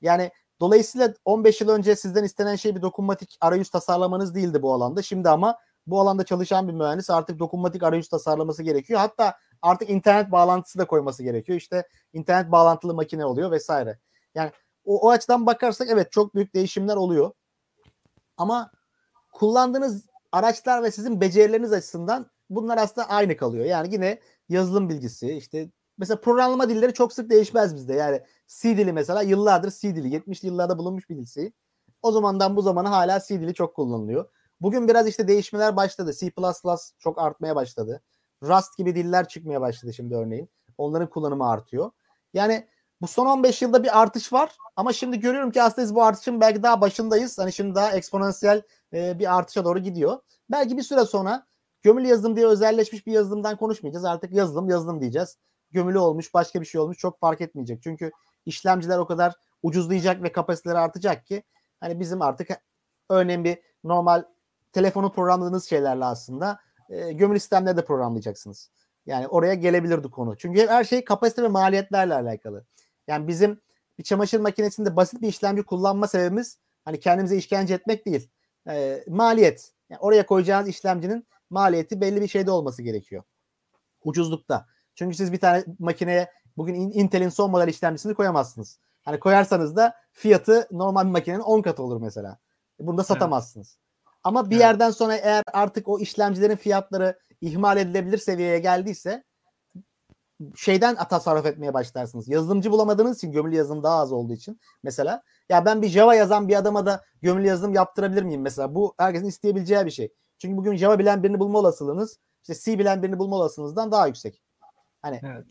Yani dolayısıyla on beş yıl önce sizden istenen şey bir dokunmatik arayüz tasarlamanız değildi bu alanda. Şimdi ama bu alanda çalışan bir mühendis artık dokunmatik arayüz tasarlaması gerekiyor. Hatta artık internet bağlantısı da koyması gerekiyor. İşte internet bağlantılı makine oluyor vesaire. Yani o, o açıdan bakarsak evet çok büyük değişimler oluyor. Ama kullandığınız araçlar ve sizin becerileriniz açısından bunlar aslında aynı kalıyor. Yani yine yazılım bilgisi, işte mesela programlama dilleri çok sık değişmez bizde. Yani C dili mesela yıllardır C dili. yetmişli yıllarda bulunmuş bir dil. O zamandan bu zamana hala C dili çok kullanılıyor. Bugün biraz işte değişmeler başladı. C plus plus çok artmaya başladı. Rust gibi diller çıkmaya başladı şimdi örneğin. Onların kullanımı artıyor. Yani bu son on beş yılda bir artış var. Ama şimdi görüyorum ki aslında biz bu artışın belki daha başındayız. Hani şimdi daha eksponansiyel bir artışa doğru gidiyor. Belki bir süre sonra gömülü yazılım diye özelleşmiş bir yazılımdan konuşmayacağız. Artık yazılım yazılım diyeceğiz. Gömülü olmuş, başka bir şey olmuş çok fark etmeyecek. Çünkü işlemciler o kadar ucuzlayacak ve kapasiteleri artacak ki hani bizim artık örneğin bir normal telefonu programladığınız şeylerle aslında e, gömülü sistemleri de programlayacaksınız. Yani oraya gelebilirdi konu. Çünkü her şey kapasite ve maliyetlerle alakalı. Yani bizim bir çamaşır makinesinde basit bir işlemci kullanma sebebimiz hani kendimize işkence etmek değil. E, maliyet. Yani oraya koyacağınız işlemcinin maliyeti belli bir şeyde olması gerekiyor. Ucuzlukta. Çünkü siz bir tane makineye bugün Intel'in son model işlemcisini koyamazsınız. Hani koyarsanız da fiyatı normal bir makinenin on katı olur mesela. Bunu da satamazsınız. Evet. Ama bir evet. yerden sonra eğer artık o işlemcilerin fiyatları ihmal edilebilir seviyeye geldiyse şeyden tasarruf etmeye başlarsınız. Yazılımcı bulamadığınız için gömülü yazılım daha az olduğu için mesela ya ben bir Java yazan bir adama da gömülü yazılım yaptırabilir miyim mesela? Bu herkesin isteyebileceği bir şey. Çünkü bugün Java bilen birini bulma olasılığınız işte C bilen birini bulma olasılığınızdan daha yüksek. Hani evet.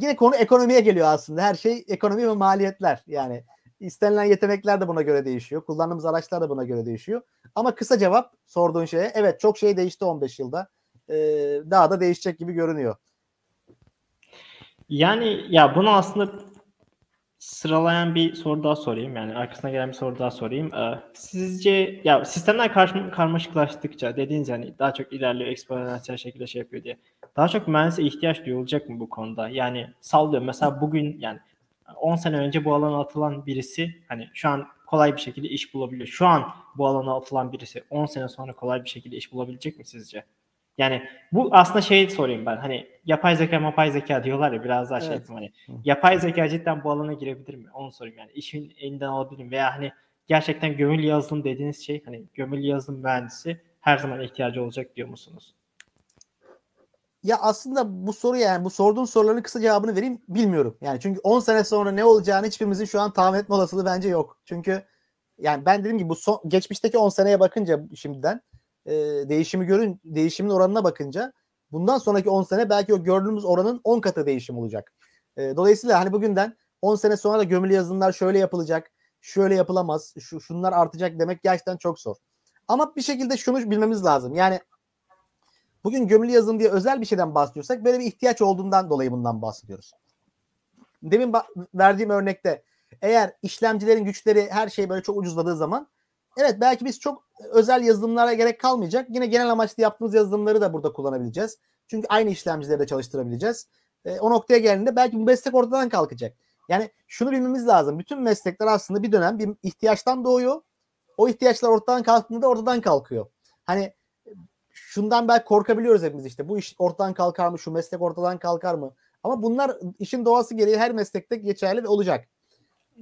Yine konu ekonomiye geliyor aslında. Her şey ekonomi ve maliyetler. Yani istenilen yetenekler de buna göre değişiyor. Kullandığımız araçlar da buna göre değişiyor. Ama kısa cevap sorduğun şeye evet çok şey değişti on beş yılda. Ee, daha da değişecek gibi görünüyor. Yani ya bunu aslında sıralayan bir soru daha sorayım. Yani arkasına gelen bir soru daha sorayım. Sizce ya sistemler karmaşıklaştıkça dediğiniz yani daha çok ilerliyor, eksponansiyel şekilde şey yapıyor diye. Daha çok mühendise ihtiyaç duyulacak mı bu konuda? Yani sallıyor. Mesela bugün yani on sene önce bu alana atılan birisi hani şu an kolay bir şekilde iş bulabiliyor. Şu an bu alana atılan birisi on sene sonra kolay bir şekilde iş bulabilecek mi sizce? Yani bu aslında şey sorayım ben. Hani yapay zeka, yapay zeka diyorlar ya biraz daha şey evet. ettim hani. Yapay zeka cidden bu alana girebilir mi? Onu sorayım yani. İşin elinden alabilir mi? Veya hani gerçekten gömülü yazılım dediğiniz şey hani gömülü yazılım mühendisi her zaman ihtiyacı olacak diyor musunuz? Ya aslında bu soru yani bu sorduğun soruların kısa cevabını vereyim bilmiyorum. Yani çünkü on sene sonra ne olacağını hiçbirimizin şu an tahmin etme olasılığı bence yok. Çünkü yani ben dedim ki bu son, geçmişteki on seneye bakınca şimdiden e, değişimi görün değişimin oranına bakınca bundan sonraki on sene belki o gördüğümüz oranın on katı değişim olacak. E, dolayısıyla hani bugünden on sene sonra da gömülü yazılımlar şöyle yapılacak, şöyle yapılamaz, şu, şunlar artacak demek gerçekten çok zor. Ama bir şekilde şunu bilmemiz lazım. Yani bugün gömülü yazılım diye özel bir şeyden bahsediyorsak böyle bir ihtiyaç olduğundan dolayı bundan bahsediyoruz. Demin ba- verdiğim örnekte eğer işlemcilerin güçleri her şey böyle çok ucuzladığı zaman evet belki biz çok özel yazılımlara gerek kalmayacak. Yine genel amaçlı yaptığımız yazılımları da burada kullanabileceğiz. Çünkü aynı işlemcileri de çalıştırabileceğiz. E, o noktaya geldiğinde belki bu meslek ortadan kalkacak. Yani şunu bilmemiz lazım. Bütün meslekler aslında bir dönem bir ihtiyaçtan doğuyor. O ihtiyaçlar ortadan kalktığında da ortadan kalkıyor. Hani şundan belki korkabiliyoruz hepimiz işte. Bu iş ortadan kalkar mı? Şu meslek ortadan kalkar mı? Ama bunlar işin doğası gereği her meslekte geçerli ve olacak.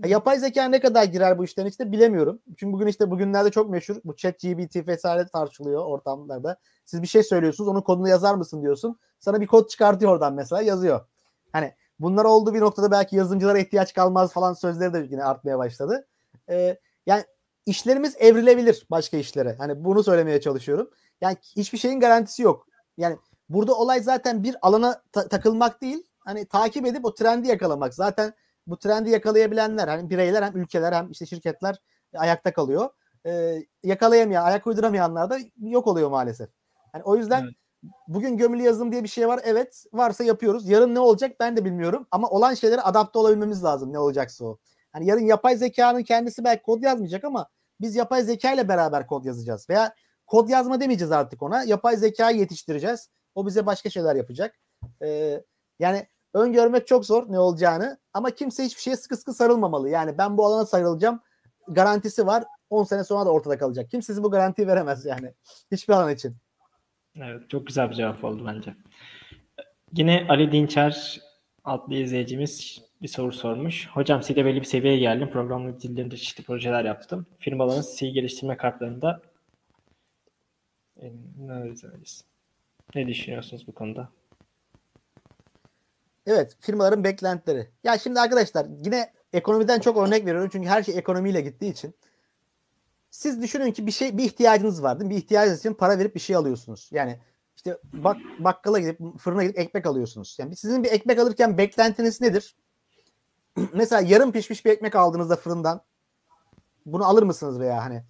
Ya, yapay zeka ne kadar girer bu işlerin içine bilemiyorum. Çünkü bugün işte bugünlerde çok meşhur bu ChatGPT vesaire tartışılıyor ortamlarda. Siz bir şey söylüyorsunuz. Onun kodunu yazar mısın diyorsun. Sana bir kod çıkartıyor oradan mesela yazıyor. Hani bunlar olduğu bir noktada belki yazılımcılara ihtiyaç kalmaz falan sözleri de yine artmaya başladı. Ee, yani işlerimiz evrilebilir başka işlere. Hani bunu söylemeye çalışıyorum. Yani hiçbir şeyin garantisi yok. Yani burada olay zaten bir alana ta- takılmak değil. Hani takip edip o trendi yakalamak. Zaten bu trendi yakalayabilenler hani bireyler hem ülkeler hem işte şirketler ayakta kalıyor. Ee, yakalayamayan, ayak uyduramayanlar da yok oluyor maalesef. Yani o yüzden evet. Bugün gömülü yazılım diye bir şey var. Evet, varsa yapıyoruz. Yarın ne olacak ben de bilmiyorum ama olan şeylere adapte olabilmemiz lazım ne olacaksa o. Hani yarın yapay zekanın kendisi belki kod yazmayacak ama biz yapay zeka ile beraber kod yazacağız veya kod yazma demeyeceğiz artık ona. Yapay zekayı yetiştireceğiz. O bize başka şeyler yapacak. Ee, yani öngörmek çok zor ne olacağını. Ama kimse hiçbir şeye sıkı sıkı sarılmamalı. Yani ben bu alana sarılacağım. Garantisi var. on sene sonra da ortada kalacak. Kimse bu garantiyi veremez yani. Hiçbir alan için. Evet, çok güzel bir cevap oldu bence. Yine Ali Dinçer adlı izleyicimiz bir soru sormuş. Hocam C'de belli bir seviyeye geldim. Programlı dillerinde çeşitli projeler yaptım. Firmaların C geliştirme kartlarında ne düşünüyorsunuz bu konuda? Evet, firmaların beklentileri. Ya şimdi arkadaşlar yine ekonomiden çok örnek veriyorum çünkü her şey ekonomiyle gittiği için. Siz düşünün ki bir şey, bir ihtiyacınız var değil mi? Bir ihtiyacınız için para verip bir şey alıyorsunuz. Yani işte bak, bakkala gidip fırına gidip ekmek alıyorsunuz. Yani sizin bir ekmek alırken beklentiniz nedir? Mesela yarım pişmiş bir ekmek aldığınızda fırından bunu alır mısınız veya hani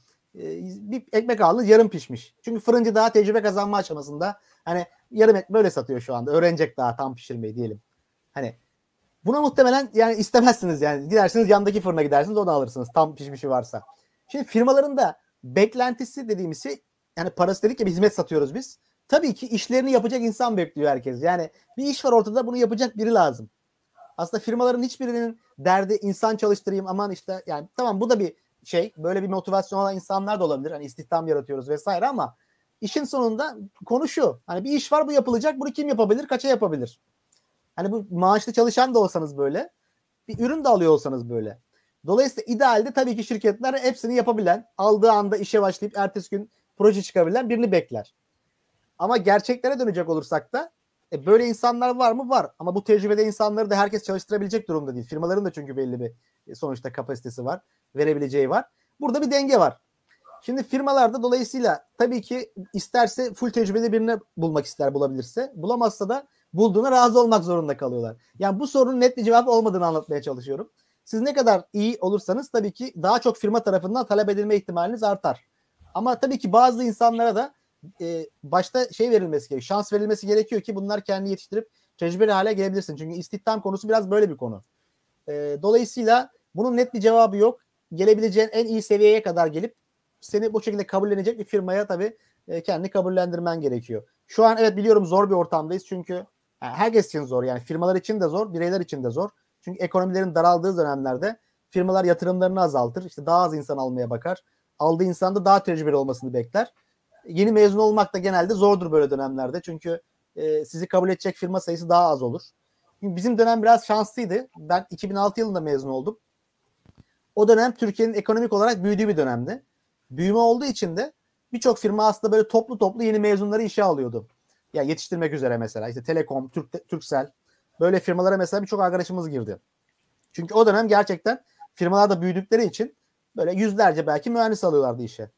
bir ekmek aldınız yarım pişmiş. Çünkü fırıncı daha tecrübe kazanma aşamasında hani yarım ekmek böyle satıyor şu anda. Öğrenecek daha tam pişirmeyi diyelim. Hani buna muhtemelen yani istemezsiniz yani. Gidersiniz yandaki fırına gidersiniz onu alırsınız tam pişmişi varsa. Şimdi firmaların da beklentisi dediğimiz şey yani parası dedik ya bir hizmet satıyoruz biz. Tabii ki işlerini yapacak insan bekliyor herkes. Yani bir iş var ortada bunu yapacak biri lazım. Aslında firmaların hiçbirinin derdi insan çalıştırayım aman işte yani tamam bu da bir şey böyle bir motivasyon olan insanlar da olabilir. Hani istihdam yaratıyoruz vesaire ama işin sonunda konu şu. Hani bir iş var bu yapılacak bunu kim yapabilir kaça yapabilir? Hani bu maaşlı çalışan da olsanız böyle bir ürün de alıyor olsanız böyle. Dolayısıyla idealde tabii ki şirketler hepsini yapabilen aldığı anda işe başlayıp ertesi gün proje çıkabilen birini bekler. Ama gerçeklere dönecek olursak da e, böyle insanlar var mı? Var. Ama bu tecrübede insanları da herkes çalıştırabilecek durumda değil. Firmaların da çünkü belli bir sonuçta kapasitesi var. Verebileceği var. Burada bir denge var. Şimdi firmalarda dolayısıyla tabii ki isterse full tecrübeli birini bulmak ister bulabilirse. Bulamazsa da bulduğuna razı olmak zorunda kalıyorlar. Yani bu sorunun net bir cevap olmadığını anlatmaya çalışıyorum. Siz ne kadar iyi olursanız tabii ki daha çok firma tarafından talep edilme ihtimaliniz artar. Ama tabii ki bazı insanlara da e, başta şey verilmesi gerekiyor, şans verilmesi gerekiyor ki bunlar kendini yetiştirip tecrübeli hale gelebilirsin. Çünkü istihdam konusu biraz böyle bir konu. E, dolayısıyla bunun net bir cevabı yok. Gelebileceğin en iyi seviyeye kadar gelip seni bu şekilde kabullenecek bir firmaya tabii e, kendini kabullendirmen gerekiyor. Şu an evet biliyorum zor bir ortamdayız çünkü yani herkes için zor yani firmalar için de zor, bireyler için de zor. Çünkü ekonomilerin daraldığı dönemlerde firmalar yatırımlarını azaltır. İşte daha az insan almaya bakar. Aldığı insan da daha tecrübeli olmasını bekler. Yeni mezun olmak da genelde zordur böyle dönemlerde. Çünkü e, sizi kabul edecek firma sayısı daha az olur. Şimdi bizim dönem biraz şanslıydı. Ben iki bin altı yılında mezun oldum. O dönem Türkiye'nin ekonomik olarak büyüdüğü bir dönemdi. Büyüme olduğu için de birçok firma aslında böyle toplu toplu yeni mezunları işe alıyordu. Yani yetiştirmek üzere mesela. İşte Telekom, Türk, Türksel... Böyle firmalara mesela birçok arkadaşımız girdi. Çünkü o dönem gerçekten firmalar da büyüdükleri için böyle yüzlerce belki mühendis alıyorlardı işe.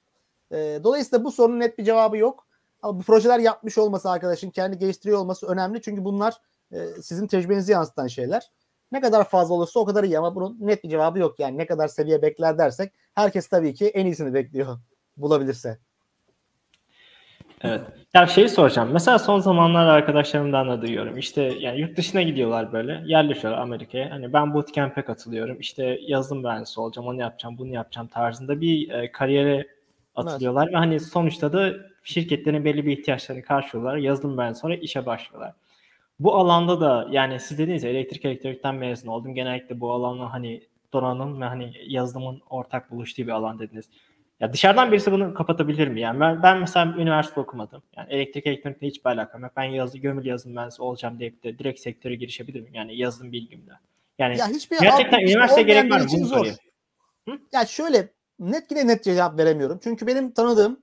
E, dolayısıyla bu sorunun net bir cevabı yok. Ama bu projeler yapmış olması arkadaşın kendi geliştiriyor olması önemli. Çünkü bunlar e, sizin tecrübenizi yansıtan şeyler. Ne kadar fazla olursa o kadar iyi ama bunun net bir cevabı yok. Yani ne kadar seviye bekler dersek herkes tabii ki en iyisini bekliyor bulabilirse. Evet. Ya şeyi soracağım. Mesela son zamanlarda arkadaşlarımdan da duyuyorum. İşte yani yurt dışına gidiyorlar böyle. Yerleşiyorlar Amerika'ya. Hani ben bootcamp'e katılıyorum. İşte yazılım mühendisi olacağım. Onu yapacağım, bunu yapacağım tarzında bir e, kariyere atılıyorlar. Evet. Ve hani sonuçta da şirketlerin belli bir ihtiyaçlarını karşılıyorlar. Yazılım mühendisi sonra işe başlıyorlar. Bu alanda da yani siz dediğiniz elektrik elektronikten mezun oldum. Genellikle bu alanda hani donanım ve hani yazılımın ortak buluştuğu bir alan dediniz. Ya dışarıdan birisi bunu kapatabilir mi? Yani ben, ben mesela üniversite okumadım. Yani elektrik elektronikle hiçbir alakam yok. Ben yazı, gömül yazılım mühendisi olacağım deyip de direkt sektöre girişebilirim. Yani yazılım bilgimde. Yani ya gerçekten üniversite gerek var mı? Bunu zor. Hı? Ya şöyle net yine net cevap veremiyorum. Çünkü benim tanıdığım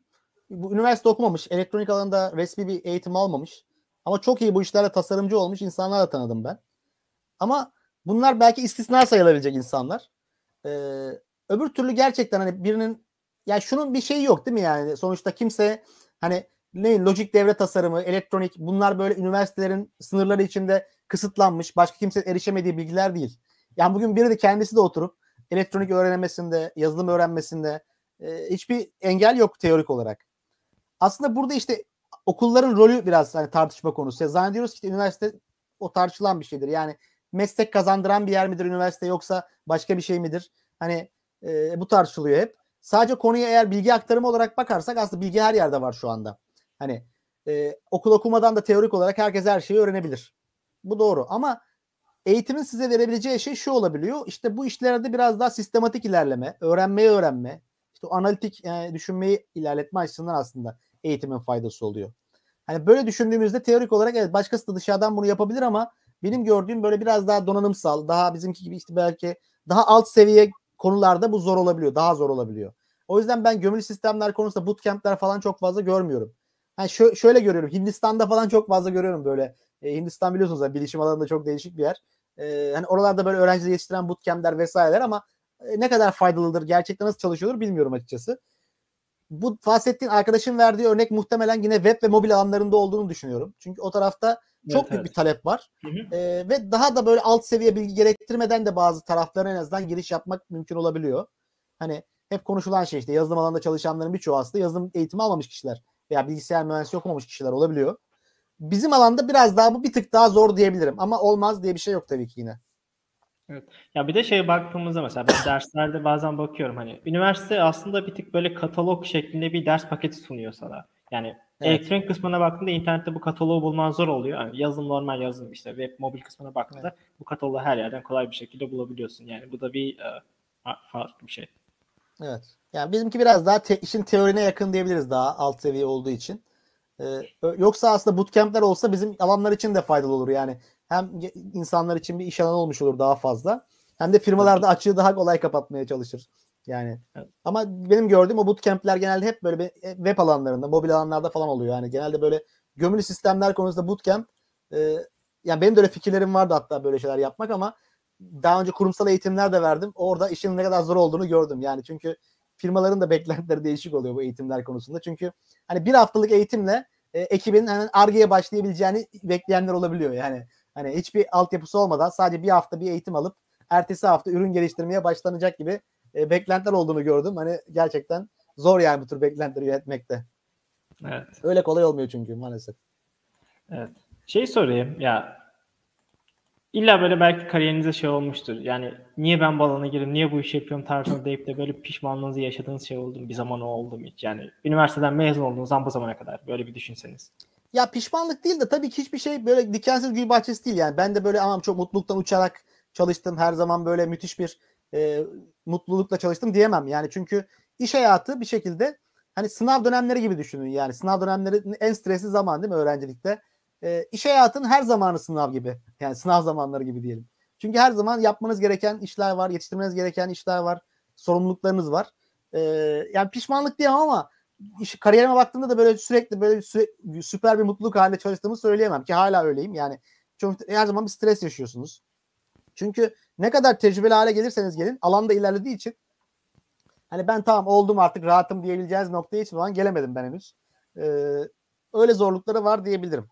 bu üniversite okumamış, elektronik alanında resmi bir eğitim almamış ama çok iyi bu işlerle tasarımcı olmuş insanlarla tanıdım ben. Ama bunlar belki istisna sayılabilecek insanlar. Ee, öbür türlü gerçekten hani birinin ya şunun bir şeyi yok değil mi yani? Sonuçta kimse hani ne lojik devre tasarımı, elektronik bunlar böyle üniversitelerin sınırları içinde kısıtlanmış, başka kimsenin erişemediği bilgiler değil. Yani bugün biri de kendisi de oturup elektronik öğrenemesinde, yazılım öğrenmesinde e, hiçbir engel yok teorik olarak. Aslında burada işte okulların rolü biraz hani tartışma konusu. Yani zannediyoruz ki işte, üniversite o tartışılan bir şeydir. Yani meslek kazandıran bir yer midir üniversite yoksa başka bir şey midir? Hani e, bu tartışılıyor hep. Sadece konuya eğer bilgi aktarımı olarak bakarsak aslında bilgi her yerde var şu anda. Hani e, okul okumadan da teorik olarak herkes her şeyi öğrenebilir. Bu doğru ama eğitimin size verebileceği şey şu olabiliyor. İşte bu işlerde biraz daha sistematik ilerleme, öğrenmeyi öğrenme, işte analitik e, düşünmeyi ilerletme açısından aslında eğitimin faydası oluyor. Hani böyle düşündüğümüzde teorik olarak evet başkası da dışarıdan bunu yapabilir ama benim gördüğüm böyle biraz daha donanımsal, daha bizimki gibi işte belki daha alt seviye konularda bu zor olabiliyor. Daha zor olabiliyor. O yüzden ben gömülü sistemler konusunda bootcamp'ler falan çok fazla görmüyorum. ha, şö- şöyle görüyorum. Hindistan'da falan çok fazla görüyorum böyle. E, Hindistan biliyorsunuz ya, bilişim alanında çok değişik bir yer. E, hani oralarda böyle öğrencileri yetiştiren bootcamp'ler vesaireler ama e, ne kadar faydalıdır, gerçekten nasıl çalışıyordur bilmiyorum açıkçası. Bu bahsettiğin arkadaşın verdiği örnek muhtemelen yine web ve mobil alanlarında olduğunu düşünüyorum. Çünkü o tarafta çok evet, büyük evet. bir talep var. Hı hı. E, ve daha da böyle alt seviye bilgi gerektirmeden de bazı taraflarına en azından giriş yapmak mümkün olabiliyor. Hani hep konuşulan şey işte yazılım alanında çalışanların birçoğu aslında yazılım eğitimi almamış kişiler veya bilgisayar mühendisliği okumamış kişiler olabiliyor. Bizim alanda biraz daha bu bir tık daha zor diyebilirim ama olmaz diye bir şey yok tabii ki yine. Evet. Ya bir de şeye baktığımızda mesela ben derslerde bazen bakıyorum hani üniversite aslında bir tık böyle katalog şeklinde bir ders paketi sunuyor sana. Yani evet. elektronik kısmına baktığında internette bu kataloğu bulman zor oluyor. Yani yazılım normal yazılım işte web mobil kısmına baktığında evet. bu kataloğu her yerden kolay bir şekilde bulabiliyorsun. Yani bu da bir uh, farklı bir şey. Evet. Yani bizimki biraz daha te- işin teorine yakın diyebiliriz daha alt seviye olduğu için. Ee, yoksa aslında bootcamp'ler olsa bizim alanlar için de faydalı olur. Yani hem insanlar için bir iş alanı olmuş olur daha fazla. Hem de firmalarda açığı daha kolay kapatmaya çalışır. Yani. Evet. Ama benim gördüğüm o bootcamp'ler genelde hep böyle web alanlarında, mobil alanlarda falan oluyor. Yani genelde böyle gömülü sistemler konusunda bootcamp. E, yani benim de öyle fikirlerim vardı hatta böyle şeyler yapmak ama daha önce kurumsal eğitimler de verdim. Orada işin ne kadar zor olduğunu gördüm. Yani çünkü firmaların da beklentileri değişik oluyor bu eğitimler konusunda. Çünkü hani bir haftalık eğitimle e, ekibin hani Ar-Ge'ye başlayabileceğini bekleyenler olabiliyor. Yani hani hiçbir altyapısı olmadan sadece bir hafta bir eğitim alıp ertesi hafta ürün geliştirmeye başlanacak gibi e, beklentiler olduğunu gördüm. Hani gerçekten zor yani bu tür beklentileri yönetmekte. Evet. Öyle kolay olmuyor çünkü maalesef. Evet. Şey sorayım ya. İlla böyle belki kariyerinize şey olmuştur. Yani niye ben bu alana girdim, niye bu işi yapıyorum tarzında deyip de böyle pişmanlığınızı yaşadığınız şey oldu mu? Bir zaman o oldu mu hiç? Yani üniversiteden mezun olduğunuz zaman bu zamana kadar böyle bir düşünseniz. Ya pişmanlık değil de tabii ki hiçbir şey böyle dikensiz gül bahçesi değil. Yani ben de böyle ama çok mutluluktan uçarak çalıştım. Her zaman böyle müthiş bir e, mutlulukla çalıştım diyemem. Yani çünkü iş hayatı bir şekilde hani sınav dönemleri gibi düşünün. Yani sınav dönemleri en stresli zaman değil mi öğrencilikte? E, iş hayatının her zamanı sınav gibi. Yani sınav zamanları gibi diyelim. Çünkü her zaman yapmanız gereken işler var, yetiştirmeniz gereken işler var, sorumluluklarınız var. E, yani pişmanlık diyemem ama iş, kariyerime baktığımda da böyle sürekli böyle süre, süper bir mutluluk halinde çalıştığımı söyleyemem ki hala öyleyim. Yani çünkü her zaman bir stres yaşıyorsunuz. Çünkü ne kadar tecrübeli hale gelirseniz gelin, alanda ilerlediği için hani ben tamam oldum artık rahatım diyebileceğiniz noktaya hiçbir zaman gelemedim ben henüz. E, öyle zorlukları var diyebilirim.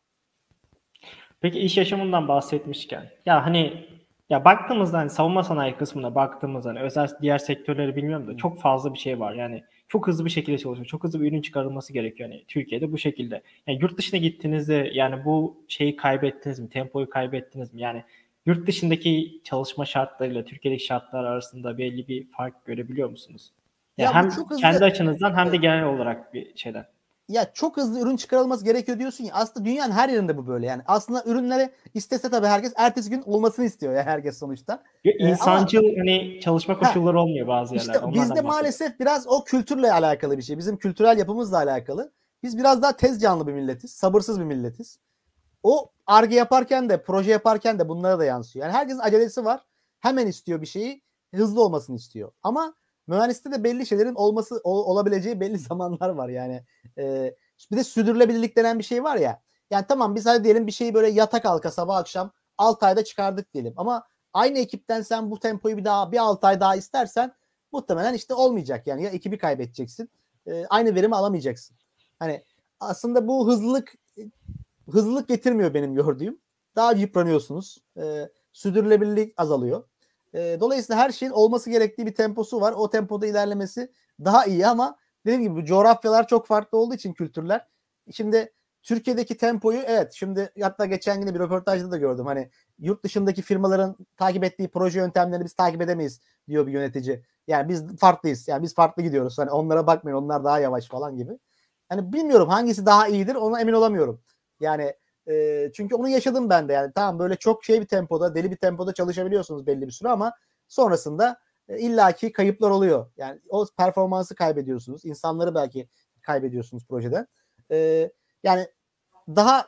Peki iş yaşamından bahsetmişken ya hani ya baktığımızda hani savunma sanayi kısmına baktığımızda hani özel diğer sektörleri bilmiyorum da çok fazla bir şey var. Yani çok hızlı bir şekilde çalışıyor. Çok hızlı bir ürün çıkarılması gerekiyor. Yani Türkiye'de bu şekilde. Yani yurt dışına gittiğinizde yani bu şeyi kaybettiniz mi? Tempoyu kaybettiniz mi? Yani yurt dışındaki çalışma şartlarıyla Türkiye'deki şartlar arasında belli bir fark görebiliyor musunuz? Yani ya hem kendi açınızdan hem de genel olarak bir şeyden. Ya çok hızlı ürün çıkarılması gerekiyor diyorsun ya. Aslında dünyanın her yerinde bu böyle yani. Aslında ürünleri istese tabii herkes ertesi gün olmasını istiyor ya herkes sonuçta. İnsancıl ee, ama, hani çalışma koşulları he, olmuyor bazı yerlerde. İşte bizde bahsediyor. Maalesef biraz o kültürle alakalı bir şey. Bizim kültürel yapımızla alakalı. Biz biraz daha tez canlı bir milletiz. Sabırsız bir milletiz. O Ar-Ge yaparken de proje yaparken de bunlara da yansıyor. Yani herkesin acelesi var. Hemen istiyor bir şeyi. Hızlı olmasını istiyor. Ama mühendiste de belli şeylerin olması ol, olabileceği belli zamanlar var yani. Ee, bir de sürdürülebilirlik denen bir şey var ya. Yani tamam biz hadi diyelim bir şeyi böyle yata kalka sabah akşam altı ayda çıkardık diyelim. Ama aynı ekipten sen bu tempoyu bir daha bir altı ay daha istersen muhtemelen işte olmayacak. Yani ya ekibi kaybedeceksin. E, aynı verimi alamayacaksın. Hani aslında bu hızlılık hızlılık getirmiyor benim gördüğüm. Daha yıpranıyorsunuz. E, sürdürülebilirlik azalıyor. Dolayısıyla her şeyin olması gerektiği bir temposu var. O tempoda ilerlemesi daha iyi ama dediğim gibi bu coğrafyalar çok farklı olduğu için kültürler. Şimdi Türkiye'deki tempoyu evet şimdi hatta geçen gün bir röportajda da gördüm. Hani yurt dışındaki firmaların takip ettiği proje yöntemlerini biz takip edemeyiz diyor bir yönetici. Yani biz farklıyız. Yani biz farklı gidiyoruz. Hani onlara bakmayın onlar daha yavaş falan gibi. Hani bilmiyorum hangisi daha iyidir ona emin olamıyorum. Yani çünkü onu yaşadım ben de yani tamam böyle çok şey bir tempoda deli bir tempoda çalışabiliyorsunuz belli bir süre ama sonrasında illaki kayıplar oluyor. Yani o performansı kaybediyorsunuz. İnsanları belki kaybediyorsunuz projeden. Ee, yani daha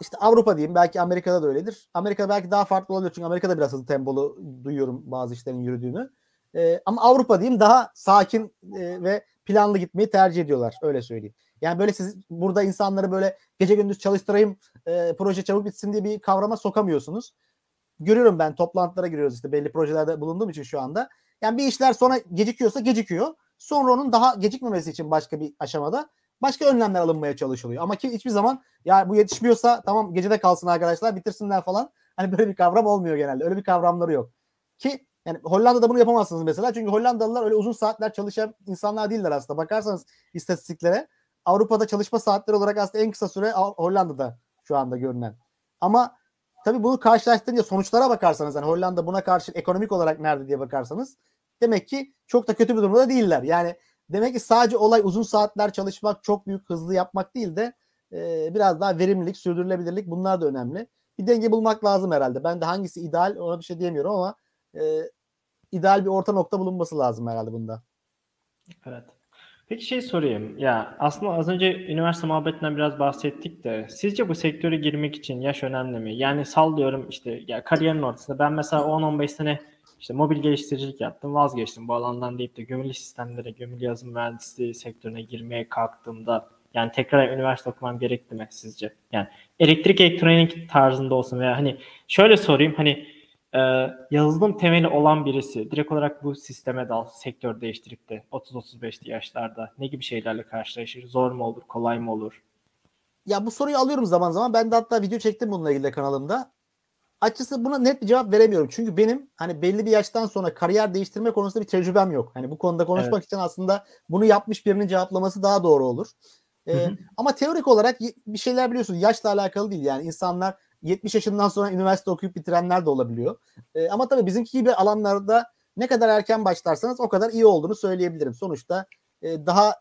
işte Avrupa diyeyim belki Amerika'da da öyledir. Amerika'da belki daha farklı olabilir çünkü Amerika'da biraz hızlı tempolu duyuyorum bazı işlerin yürüdüğünü. E, ama Avrupa diyeyim daha sakin e, ve planlı gitmeyi tercih ediyorlar. Öyle söyleyeyim. Yani böyle siz burada insanları böyle gece gündüz çalıştırayım, e, proje çabuk bitsin diye bir kavrama sokamıyorsunuz. Görüyorum, ben toplantılara giriyoruz işte, belli projelerde bulunduğum için şu anda. Yani bir işler sonra gecikiyorsa gecikiyor. Sonra onun daha gecikmemesi için başka bir aşamada başka önlemler alınmaya çalışılıyor. Ama ki hiçbir zaman ya bu yetişmiyorsa tamam gecede kalsın arkadaşlar bitirsinler falan. Hani böyle bir kavram olmuyor genelde. Öyle bir kavramları yok. Ki yani Hollanda'da bunu yapamazsınız mesela. Çünkü Hollandalılar öyle uzun saatler çalışan insanlar değiller aslında. Bakarsanız istatistiklere, Avrupa'da çalışma saatleri olarak aslında en kısa süre Hollanda'da şu anda görünen. Ama tabii bunu karşılaştırınca sonuçlara bakarsanız, yani Hollanda buna karşı ekonomik olarak nerede diye bakarsanız, demek ki çok da kötü bir durumda değiller. Yani demek ki sadece olay uzun saatler çalışmak, çok büyük hızlı yapmak değil de e, biraz daha verimlilik, sürdürülebilirlik, bunlar da önemli. Bir denge bulmak lazım herhalde. Ben de hangisi ideal ona bir şey diyemiyorum ama e, ideal bir orta nokta bulunması lazım herhalde bunda. Evet. Peki şey sorayım. Ya aslında az önce üniversite muhabbetinden biraz bahsettik de, sizce bu sektöre girmek için yaş önemli mi? Yani sallıyorum işte ya kariyerin ortasında ben mesela on on beş sene İşte mobil geliştiricilik yaptım, vazgeçtim bu alandan deyip de gömülü sistemlere, gömülü yazılım mühendisliği sektörüne girmeye kalktığımda yani tekrar üniversite okumam gerekti mi sizce? Yani elektrik elektronik tarzında olsun veya hani şöyle sorayım, hani e, yazılım temeli olan birisi direkt olarak bu sisteme dal, sektör değiştirip de otuz otuz beş yaşlarda ne gibi şeylerle karşılaşır? Zor mu olur, kolay mı olur? Ya bu soruyu alıyorum zaman zaman. Ben de hatta video çektim bununla ilgili kanalımda. Açıkçası buna net bir cevap veremiyorum. Çünkü benim hani belli bir yaştan sonra kariyer değiştirme konusunda bir tecrübem yok. Hani bu konuda konuşmak evet. için aslında bunu yapmış birinin cevaplaması daha doğru olur. Ee, hı hı. Ama teorik olarak bir şeyler biliyorsun, yaşla alakalı değil. Yani insanlar yetmiş yaşından sonra üniversite okuyup bitirenler de olabiliyor. Ee, ama tabii bizimki gibi alanlarda ne kadar erken başlarsanız o kadar iyi olduğunu söyleyebilirim. Sonuçta e, daha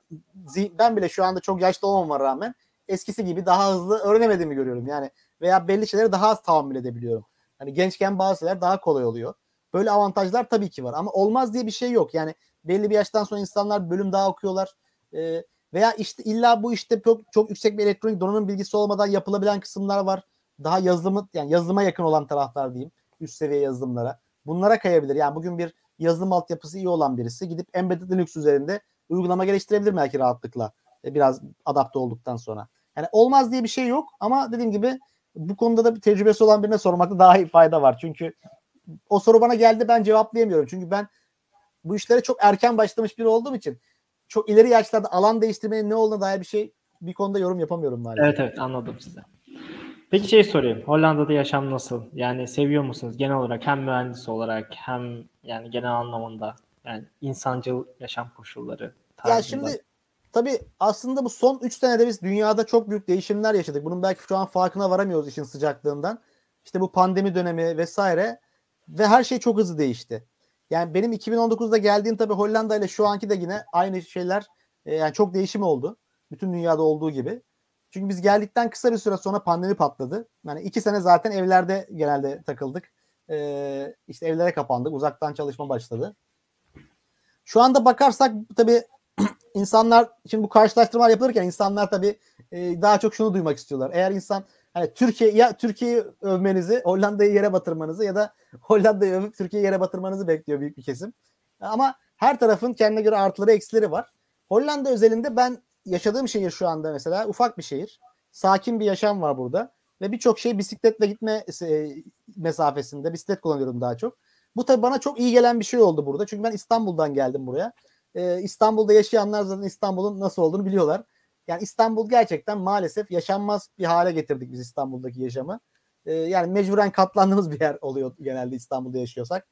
ben bile şu anda çok yaşlı olmama rağmen eskisi gibi daha hızlı öğrenemediğimi görüyorum. Yani veya belli şeyleri daha az tahammül edebiliyorum. Hani gençken bazı şeyler daha kolay oluyor. Böyle avantajlar tabii ki var ama olmaz diye bir şey yok. Yani belli bir yaştan sonra insanlar bölüm daha okuyorlar. Ee, veya işte illa bu işte çok, çok yüksek bir elektronik donanım bilgisi olmadan yapılabilen kısımlar var. Daha yazılımı, yani yazılıma yakın olan taraflar diyeyim. Üst seviye yazılımlara. Bunlara kayabilir. Yani bugün bir yazılım altyapısı iyi olan birisi gidip embedded Linux üzerinde uygulama geliştirebilir belki rahatlıkla. Ee, biraz adapte olduktan sonra. Yani olmaz diye bir şey yok ama dediğim gibi bu konuda da bir tecrübesi olan birine sormakta daha iyi fayda var. Çünkü o soru bana geldi, ben cevaplayamıyorum. Çünkü ben bu işlere çok erken başlamış biri olduğum için çok ileri yaşlarda alan değiştirmenin ne olduğuna dair bir şey, bir konuda yorum yapamıyorum maalesef. Evet evet, anladım sizi. Peki şey sorayım. Hollanda'da yaşam nasıl? Yani seviyor musunuz genel olarak, hem mühendis olarak hem yani genel anlamında yani insancıl yaşam koşulları tarzında? Ya şimdi tabii aslında bu son üç senede biz dünyada çok büyük değişimler yaşadık. Bunun belki şu an farkına varamıyoruz işin sıcaklığından. İşte bu pandemi dönemi vesaire ve her şey çok hızlı değişti. Yani benim iki bin on dokuzda geldiğim tabii Hollanda ile şu anki de yine aynı şeyler, yani çok değişim oldu. Bütün dünyada olduğu gibi. Çünkü biz geldikten kısa bir süre sonra pandemi patladı. Yani iki sene zaten evlerde genelde takıldık. Ee, işte evlere kapandık. Uzaktan çalışma başladı. Şu anda bakarsak tabii İnsanlar şimdi bu karşılaştırmalar yapılırken insanlar tabii e, daha çok şunu duymak istiyorlar. Eğer insan hani Türkiye, ya Türkiye'yi övmenizi, Hollanda'yı yere batırmanızı ya da Hollanda'yı övüp Türkiye'yi yere batırmanızı bekliyor büyük bir kesim. Ama her tarafın kendine göre artıları eksileri var. Hollanda özelinde ben yaşadığım şehir şu anda mesela ufak bir şehir. Sakin bir yaşam var burada ve birçok şey bisikletle gitme e, mesafesinde, bisiklet kullanıyorum daha çok. Bu tabii bana çok iyi gelen bir şey oldu burada. Çünkü ben İstanbul'dan geldim buraya. İstanbul'da yaşayanlar zaten İstanbul'un nasıl olduğunu biliyorlar. Yani İstanbul gerçekten maalesef yaşanmaz bir hale getirdik biz İstanbul'daki yaşamı. Yani mecburen katlandığımız bir yer oluyor genelde İstanbul'da yaşıyorsak.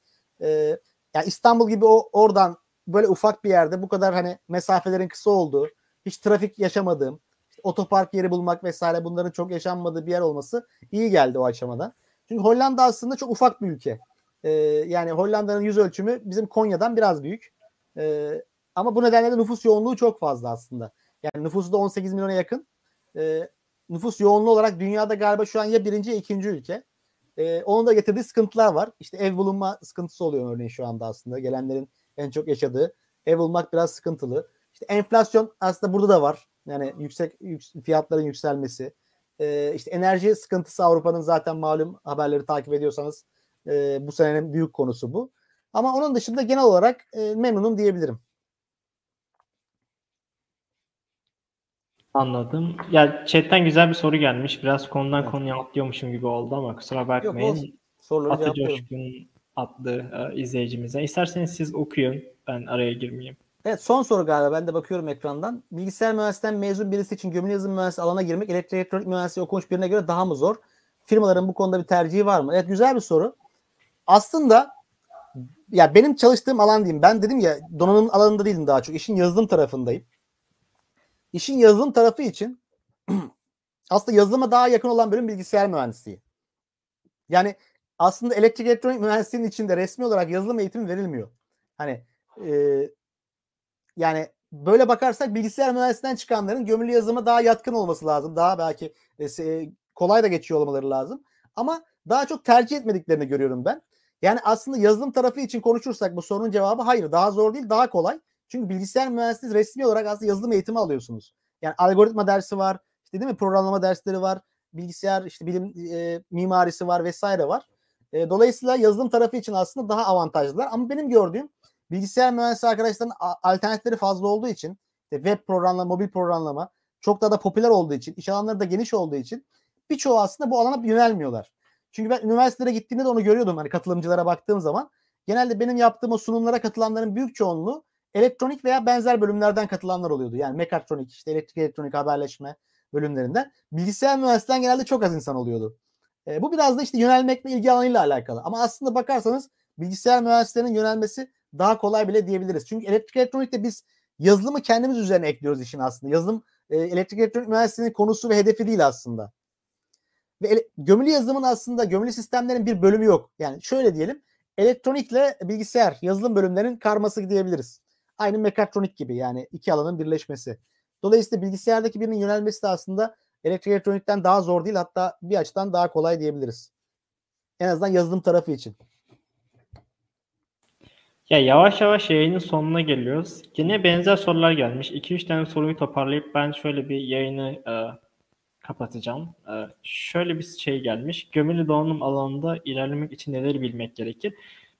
Yani İstanbul gibi o oradan böyle ufak bir yerde bu kadar hani mesafelerin kısa olduğu, hiç trafik yaşamadığım, işte otopark yeri bulmak vesaire bunların çok yaşanmadığı bir yer olması iyi geldi o aşamada. Çünkü Hollanda aslında çok ufak bir ülke. Yani Hollanda'nın yüz ölçümü bizim Konya'dan biraz büyük. Ama bu nedenle de nüfus yoğunluğu çok fazla aslında. Yani nüfusu da on sekiz milyona yakın. E, nüfus yoğunluğu olarak dünyada galiba şu an ya birinci ya ikinci ülke. E, onun da getirdiği sıkıntılar var. İşte ev bulunma sıkıntısı oluyor örneğin şu anda aslında. Gelenlerin en çok yaşadığı. Ev bulmak biraz sıkıntılı. İşte enflasyon aslında burada da var. Yani yüksek yük, fiyatların yükselmesi. E, işte enerji sıkıntısı Avrupa'nın zaten malum, haberleri takip ediyorsanız e, bu senenin büyük konusu bu. Ama onun dışında genel olarak e, memnunum diyebilirim. Anladım. Ya chat'ten güzel bir soru gelmiş. Biraz konudan evet. konuya atlıyormuşum gibi oldu ama kusura bakmayın. Atı Coşkun adlı e, izleyicimize. İsterseniz siz okuyun. Ben araya girmeyeyim. Evet, son soru galiba. Ben de bakıyorum ekrandan. Bilgisayar mühendisliğinden mezun birisi için gömülü yazılım mühendisliği alana girmek elektrik elektronik mühendisliği okumuş birine göre daha mı zor? Firmaların bu konuda bir tercihi var mı? Evet, güzel bir soru. Aslında ya benim çalıştığım alan diyeyim. Ben dedim ya donanım alanında değilim daha çok. İşin yazılım tarafındayım. İşin yazılım tarafı için aslında yazılıma daha yakın olan bölüm bilgisayar mühendisliği. Yani aslında elektrik elektronik mühendisliğinin içinde resmi olarak yazılım eğitimi verilmiyor. Hani e, yani böyle bakarsak bilgisayar mühendisliğinden çıkanların gömülü yazılıma daha yatkın olması lazım. Daha belki e, kolay da geçiyor olmaları lazım. Ama daha çok tercih etmediklerini görüyorum ben. Yani aslında yazılım tarafı için konuşursak bu sorunun cevabı hayır. Daha zor değil, daha kolay. Çünkü bilgisayar mühendisliği resmi olarak aslında yazılım eğitimi alıyorsunuz. Yani algoritma dersi var, işte değil mi? Programlama dersleri var, bilgisayar işte bilim e, mimarisi var vesaire var. E, dolayısıyla yazılım tarafı için aslında daha avantajlılar. Ama benim gördüğüm bilgisayar mühendisliği arkadaşların alternatifleri fazla olduğu için, işte web programlama, mobil programlama çok daha da popüler olduğu için, iş alanları da geniş olduğu için birçoğu aslında bu alana yönelmiyorlar. Çünkü ben üniversitelere gittiğimde de onu görüyordum. Hani katılımcılara baktığım zaman genelde benim yaptığım o sunumlara katılanların büyük çoğunluğu elektronik veya benzer bölümlerden katılanlar oluyordu. Yani mekatronik, işte elektrik, elektronik, haberleşme bölümlerinden. Bilgisayar mühendisliğinden genelde çok az insan oluyordu. E, bu biraz da işte yönelmekle, ilgi alanıyla alakalı. Ama aslında bakarsanız bilgisayar mühendislerinin yönelmesi daha kolay bile diyebiliriz. Çünkü elektrik, elektronikte biz yazılımı kendimiz üzerine ekliyoruz işin aslında. Yazılım, e, elektrik, elektronik mühendisliğinin konusu ve hedefi değil aslında. Ve ele, gömülü yazılımın aslında gömülü sistemlerin bir bölümü yok. Yani şöyle diyelim, elektronikle bilgisayar, yazılım bölümlerinin karması diyebiliriz. Aynı mekatronik gibi, yani iki alanın birleşmesi. Dolayısıyla bilgisayardaki birinin yönelmesi de aslında elektrik elektronikten daha zor değil, hatta bir açıdan daha kolay diyebiliriz. En azından yazılım tarafı için. Ya yavaş yavaş yayının sonuna geliyoruz. Yine benzer sorular gelmiş. iki üç tane soruyu toparlayıp ben şöyle bir yayını e, kapatacağım. E, şöyle bir şey gelmiş. Gömülü donanım alanında ilerlemek için neleri bilmek gerekir?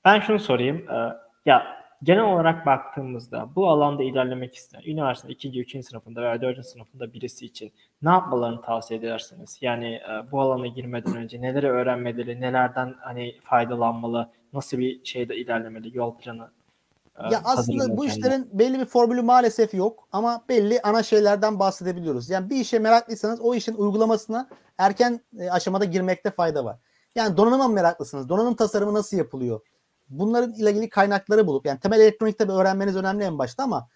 Ben şunu sorayım. E, ya genel olarak baktığımızda bu alanda ilerlemek isteyen üniversite ikinci, üçüncü sınıfında veya dördüncü sınıfında birisi için ne yapmalarını tavsiye edersiniz? Yani e, bu alana girmeden önce neleri öğrenmeleri, nelerden hani faydalanmalı, nasıl bir şeyde ilerlemeli, yol planı? E, ya aslında bu işlerin belli bir formülü maalesef yok ama belli ana şeylerden bahsedebiliyoruz. Yani bir işe meraklıysanız o işin uygulamasına erken e, aşamada girmekte fayda var. Yani donanıma meraklısınız? Donanım tasarımı nasıl yapılıyor? Bunların ile ilgili kaynakları bulup, yani temel elektronik tabii öğrenmeniz önemli en başta ama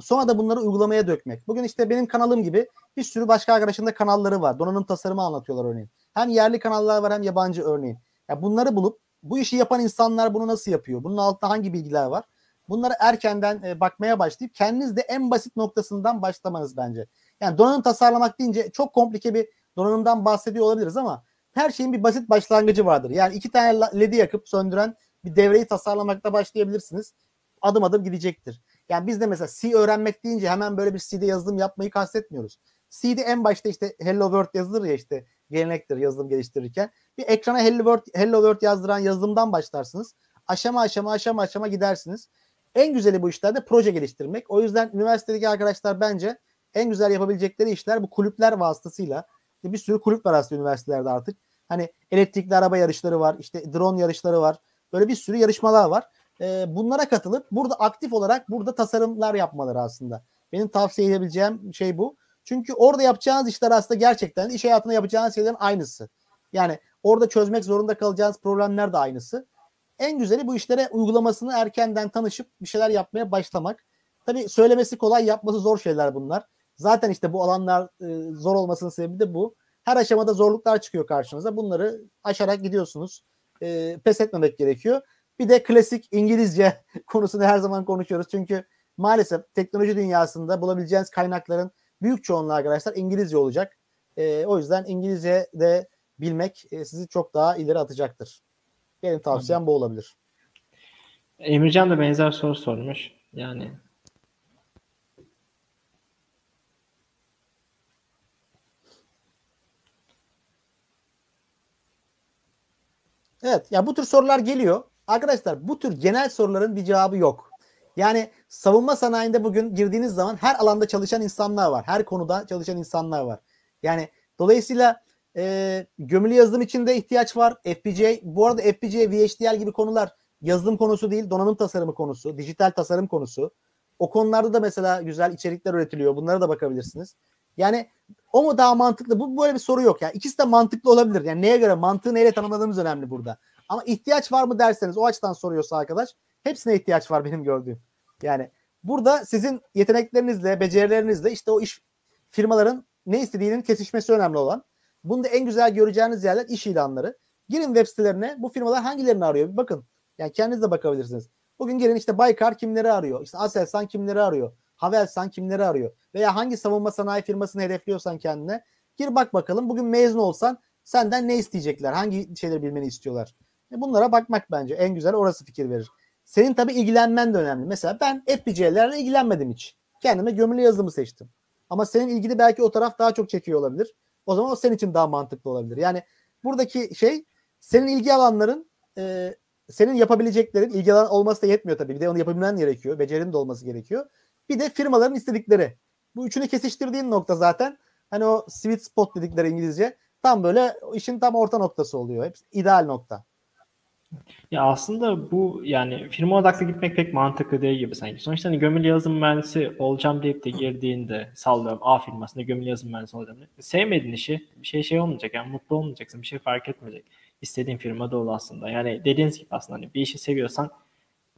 sonra da bunları uygulamaya dökmek. Bugün işte benim kanalım gibi bir sürü başka arkadaşın da kanalları var. Donanım tasarımı anlatıyorlar örneğin. Hem yerli kanallar var hem yabancı örneğin. Yani bunları bulup bu işi yapan insanlar bunu nasıl yapıyor? Bunun altında hangi bilgiler var? Bunları erkenden e, bakmaya başlayıp kendiniz de en basit noktasından başlamanız bence. Yani donanım tasarlamak deyince çok komplike bir donanımdan bahsediyor olabiliriz ama her şeyin bir basit başlangıcı vardır. Yani iki tane ledi yakıp söndüren bir devreyi tasarlamakta başlayabilirsiniz. Adım adım gidecektir. Yani biz de mesela C öğrenmek deyince hemen böyle bir C'de yazılım yapmayı kastetmiyoruz. C'de en başta işte Hello World yazılır ya, işte gelenektir yazılım geliştirirken. Bir ekrana Hello World, Hello World yazdıran yazılımdan başlarsınız. Aşama aşama aşama aşama gidersiniz. En güzeli bu işlerde proje geliştirmek. O yüzden üniversitedeki arkadaşlar bence en güzel yapabilecekleri işler bu kulüpler vasıtasıyla. Bir sürü kulüp var aslında üniversitelerde artık. Hani elektrikli araba yarışları var, işte drone yarışları var. Böyle bir sürü yarışmalar var. Ee, bunlara katılıp burada aktif olarak burada tasarımlar yapmaları aslında. Benim tavsiye edebileceğim şey bu. Çünkü orada yapacağınız işler aslında gerçekten iş hayatında yapacağınız şeylerin aynısı. Yani orada çözmek zorunda kalacağınız problemler de aynısı. En güzeli bu işlere uygulamasını erkenden tanışıp bir şeyler yapmaya başlamak. Tabii söylemesi kolay, yapması zor şeyler bunlar. Zaten işte bu alanlar e, zor olmasının sebebi de bu. Her aşamada zorluklar çıkıyor karşınıza. Bunları aşarak gidiyorsunuz. E, pes etmemek gerekiyor. Bir de klasik İngilizce konusunu her zaman konuşuyoruz. Çünkü maalesef teknoloji dünyasında bulabileceğiniz kaynakların büyük çoğunluğu arkadaşlar İngilizce olacak. E, o yüzden İngilizce de bilmek e, sizi çok daha ileri atacaktır. Benim tavsiyem bu olabilir. Emircan da benzer soru sormuş. Yani evet, ya bu tür sorular geliyor. Arkadaşlar bu tür genel soruların bir cevabı yok. Yani savunma sanayinde bugün girdiğiniz zaman her alanda çalışan insanlar var. Her konuda çalışan insanlar var. Yani dolayısıyla e, gömülü yazılım için de ihtiyaç var. F P G A, bu arada F P G A, V H D L gibi konular yazılım konusu değil, donanım tasarımı konusu, dijital tasarım konusu. O konularda da mesela güzel içerikler üretiliyor. Bunlara da bakabilirsiniz. Yani o mu daha mantıklı? Bu böyle bir soru yok. Yani ikisi de mantıklı olabilir. Yani neye göre, mantığı neyle tanımladığımız önemli burada. Ama ihtiyaç var mı derseniz, o açıdan soruyorsa arkadaş, hepsine ihtiyaç var benim gördüğüm. Yani burada sizin yeteneklerinizle, becerilerinizle işte o iş firmaların ne istediğinin kesişmesi önemli olan. Bunu da en güzel göreceğiniz yerler iş ilanları. Girin web sitelerine, bu firmalar hangilerini arıyor bir bakın. Yani kendiniz de bakabilirsiniz. Bugün girin işte Baykar kimleri arıyor? İşte Aselsan kimleri arıyor? Havelsan kimleri arıyor? Veya hangi savunma sanayi firmasını hedefliyorsan kendine gir bak bakalım. Bugün mezun olsan senden ne isteyecekler? Hangi şeyleri bilmeni istiyorlar? Bunlara bakmak bence en güzel, orası fikir verir. Senin tabii ilgilenmen de önemli. Mesela ben F P G A'lerle ilgilenmedim hiç. Kendime gömülü yazılımı seçtim. Ama senin ilgini belki o taraf daha çok çekiyor olabilir. O zaman o senin için daha mantıklı olabilir. Yani buradaki şey senin ilgi alanların, e, senin yapabileceklerin, ilgi alan olması da yetmiyor tabii. Bir de onu yapabilmen gerekiyor. Becerinin de olması gerekiyor. Bir de firmaların istedikleri. Bu üçünü kesiştirdiğin nokta zaten hani o sweet spot dedikleri İngilizce, tam böyle işin tam orta noktası oluyor. Hep ideal nokta. Ya aslında bu yani firma odaklı gitmek pek mantıklı değil gibi sanki. Sonuçta hani gömülü yazılım mühendisi olacağım deyip de girdiğinde, sallıyorum A firmasında gömülü yazılım mühendisi olacağım diye, sevmediğin işi bir şey şey olmayacak yani, mutlu olmayacaksın, bir şey fark etmeyecek. İstediğin firmada ol aslında. Yani dediğiniz gibi aslında hani bir işi seviyorsan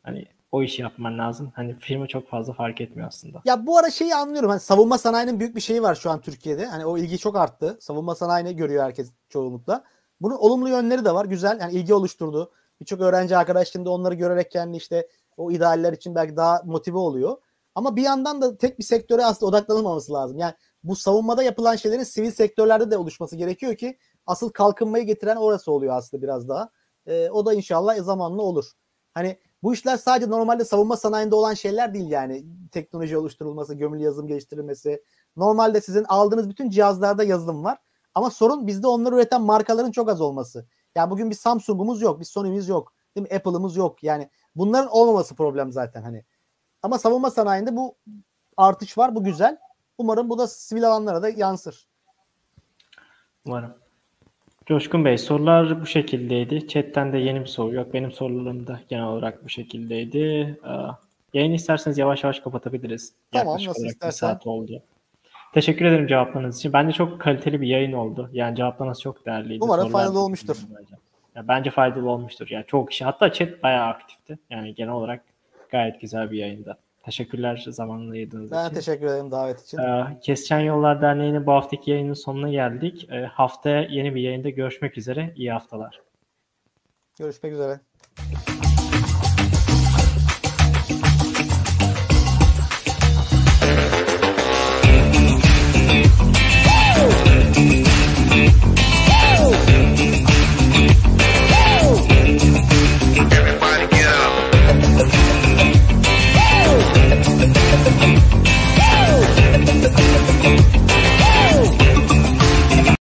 hani o işi yapman lazım. Hani firma çok fazla fark etmiyor aslında. Ya bu ara şeyi anlıyorum. Hani savunma sanayinin büyük bir şeyi var şu an Türkiye'de. Hani o ilgi çok arttı. Savunma sanayini görüyor herkes çoğunlukla. Bunun olumlu yönleri de var. Güzel. Yani ilgi oluşturdu. Birçok öğrenci arkadaş şimdi onları görerek kendi işte o idealler için belki daha motive oluyor. Ama bir yandan da tek bir sektöre aslında odaklanılmaması lazım. Yani bu savunmada yapılan şeylerin sivil sektörlerde de oluşması gerekiyor ki asıl kalkınmayı getiren orası oluyor aslında biraz daha. Ee, o da inşallah zamanla olur. Hani bu işler sadece normalde savunma sanayinde olan şeyler değil yani. Teknoloji oluşturulması, gömülü yazılım geliştirilmesi. Normalde sizin aldığınız bütün cihazlarda yazılım var. Ama sorun bizde onları üreten markaların çok az olması. Yani bugün bir Samsung'umuz yok, bir Sony'miz yok, değil mi? Apple'ımız yok. Yani bunların olmaması problem zaten hani. Ama savunma sanayinde bu artış var, bu güzel. Umarım bu da sivil alanlara da yansır. Umarım. Coşkun Bey, sorular bu şekildeydi. Chat'ten de yeni bir soru yok. Benim sorularım da genel olarak bu şekildeydi. Yayını isterseniz yavaş yavaş kapatabiliriz. Tamam, yaklaşık nasıl istersen. Saat oldu. Teşekkür ederim cevaplarınız için. Bence çok kaliteli bir yayın oldu. Yani cevaplarınız çok değerliydi. Umarım sorular faydalı olmuştur. Yani bence faydalı olmuştur. Yani çoğu kişi, hatta chat bayağı aktifti. Yani genel olarak gayet güzel bir yayında. Teşekkürler zamanını ayırdığınız için. Ben teşekkür ederim davet için. Kesişen Yollar Derneği'nin bu haftaki yayının sonuna geldik. Haftaya yeni bir yayında görüşmek üzere. İyi haftalar. Görüşmek üzere.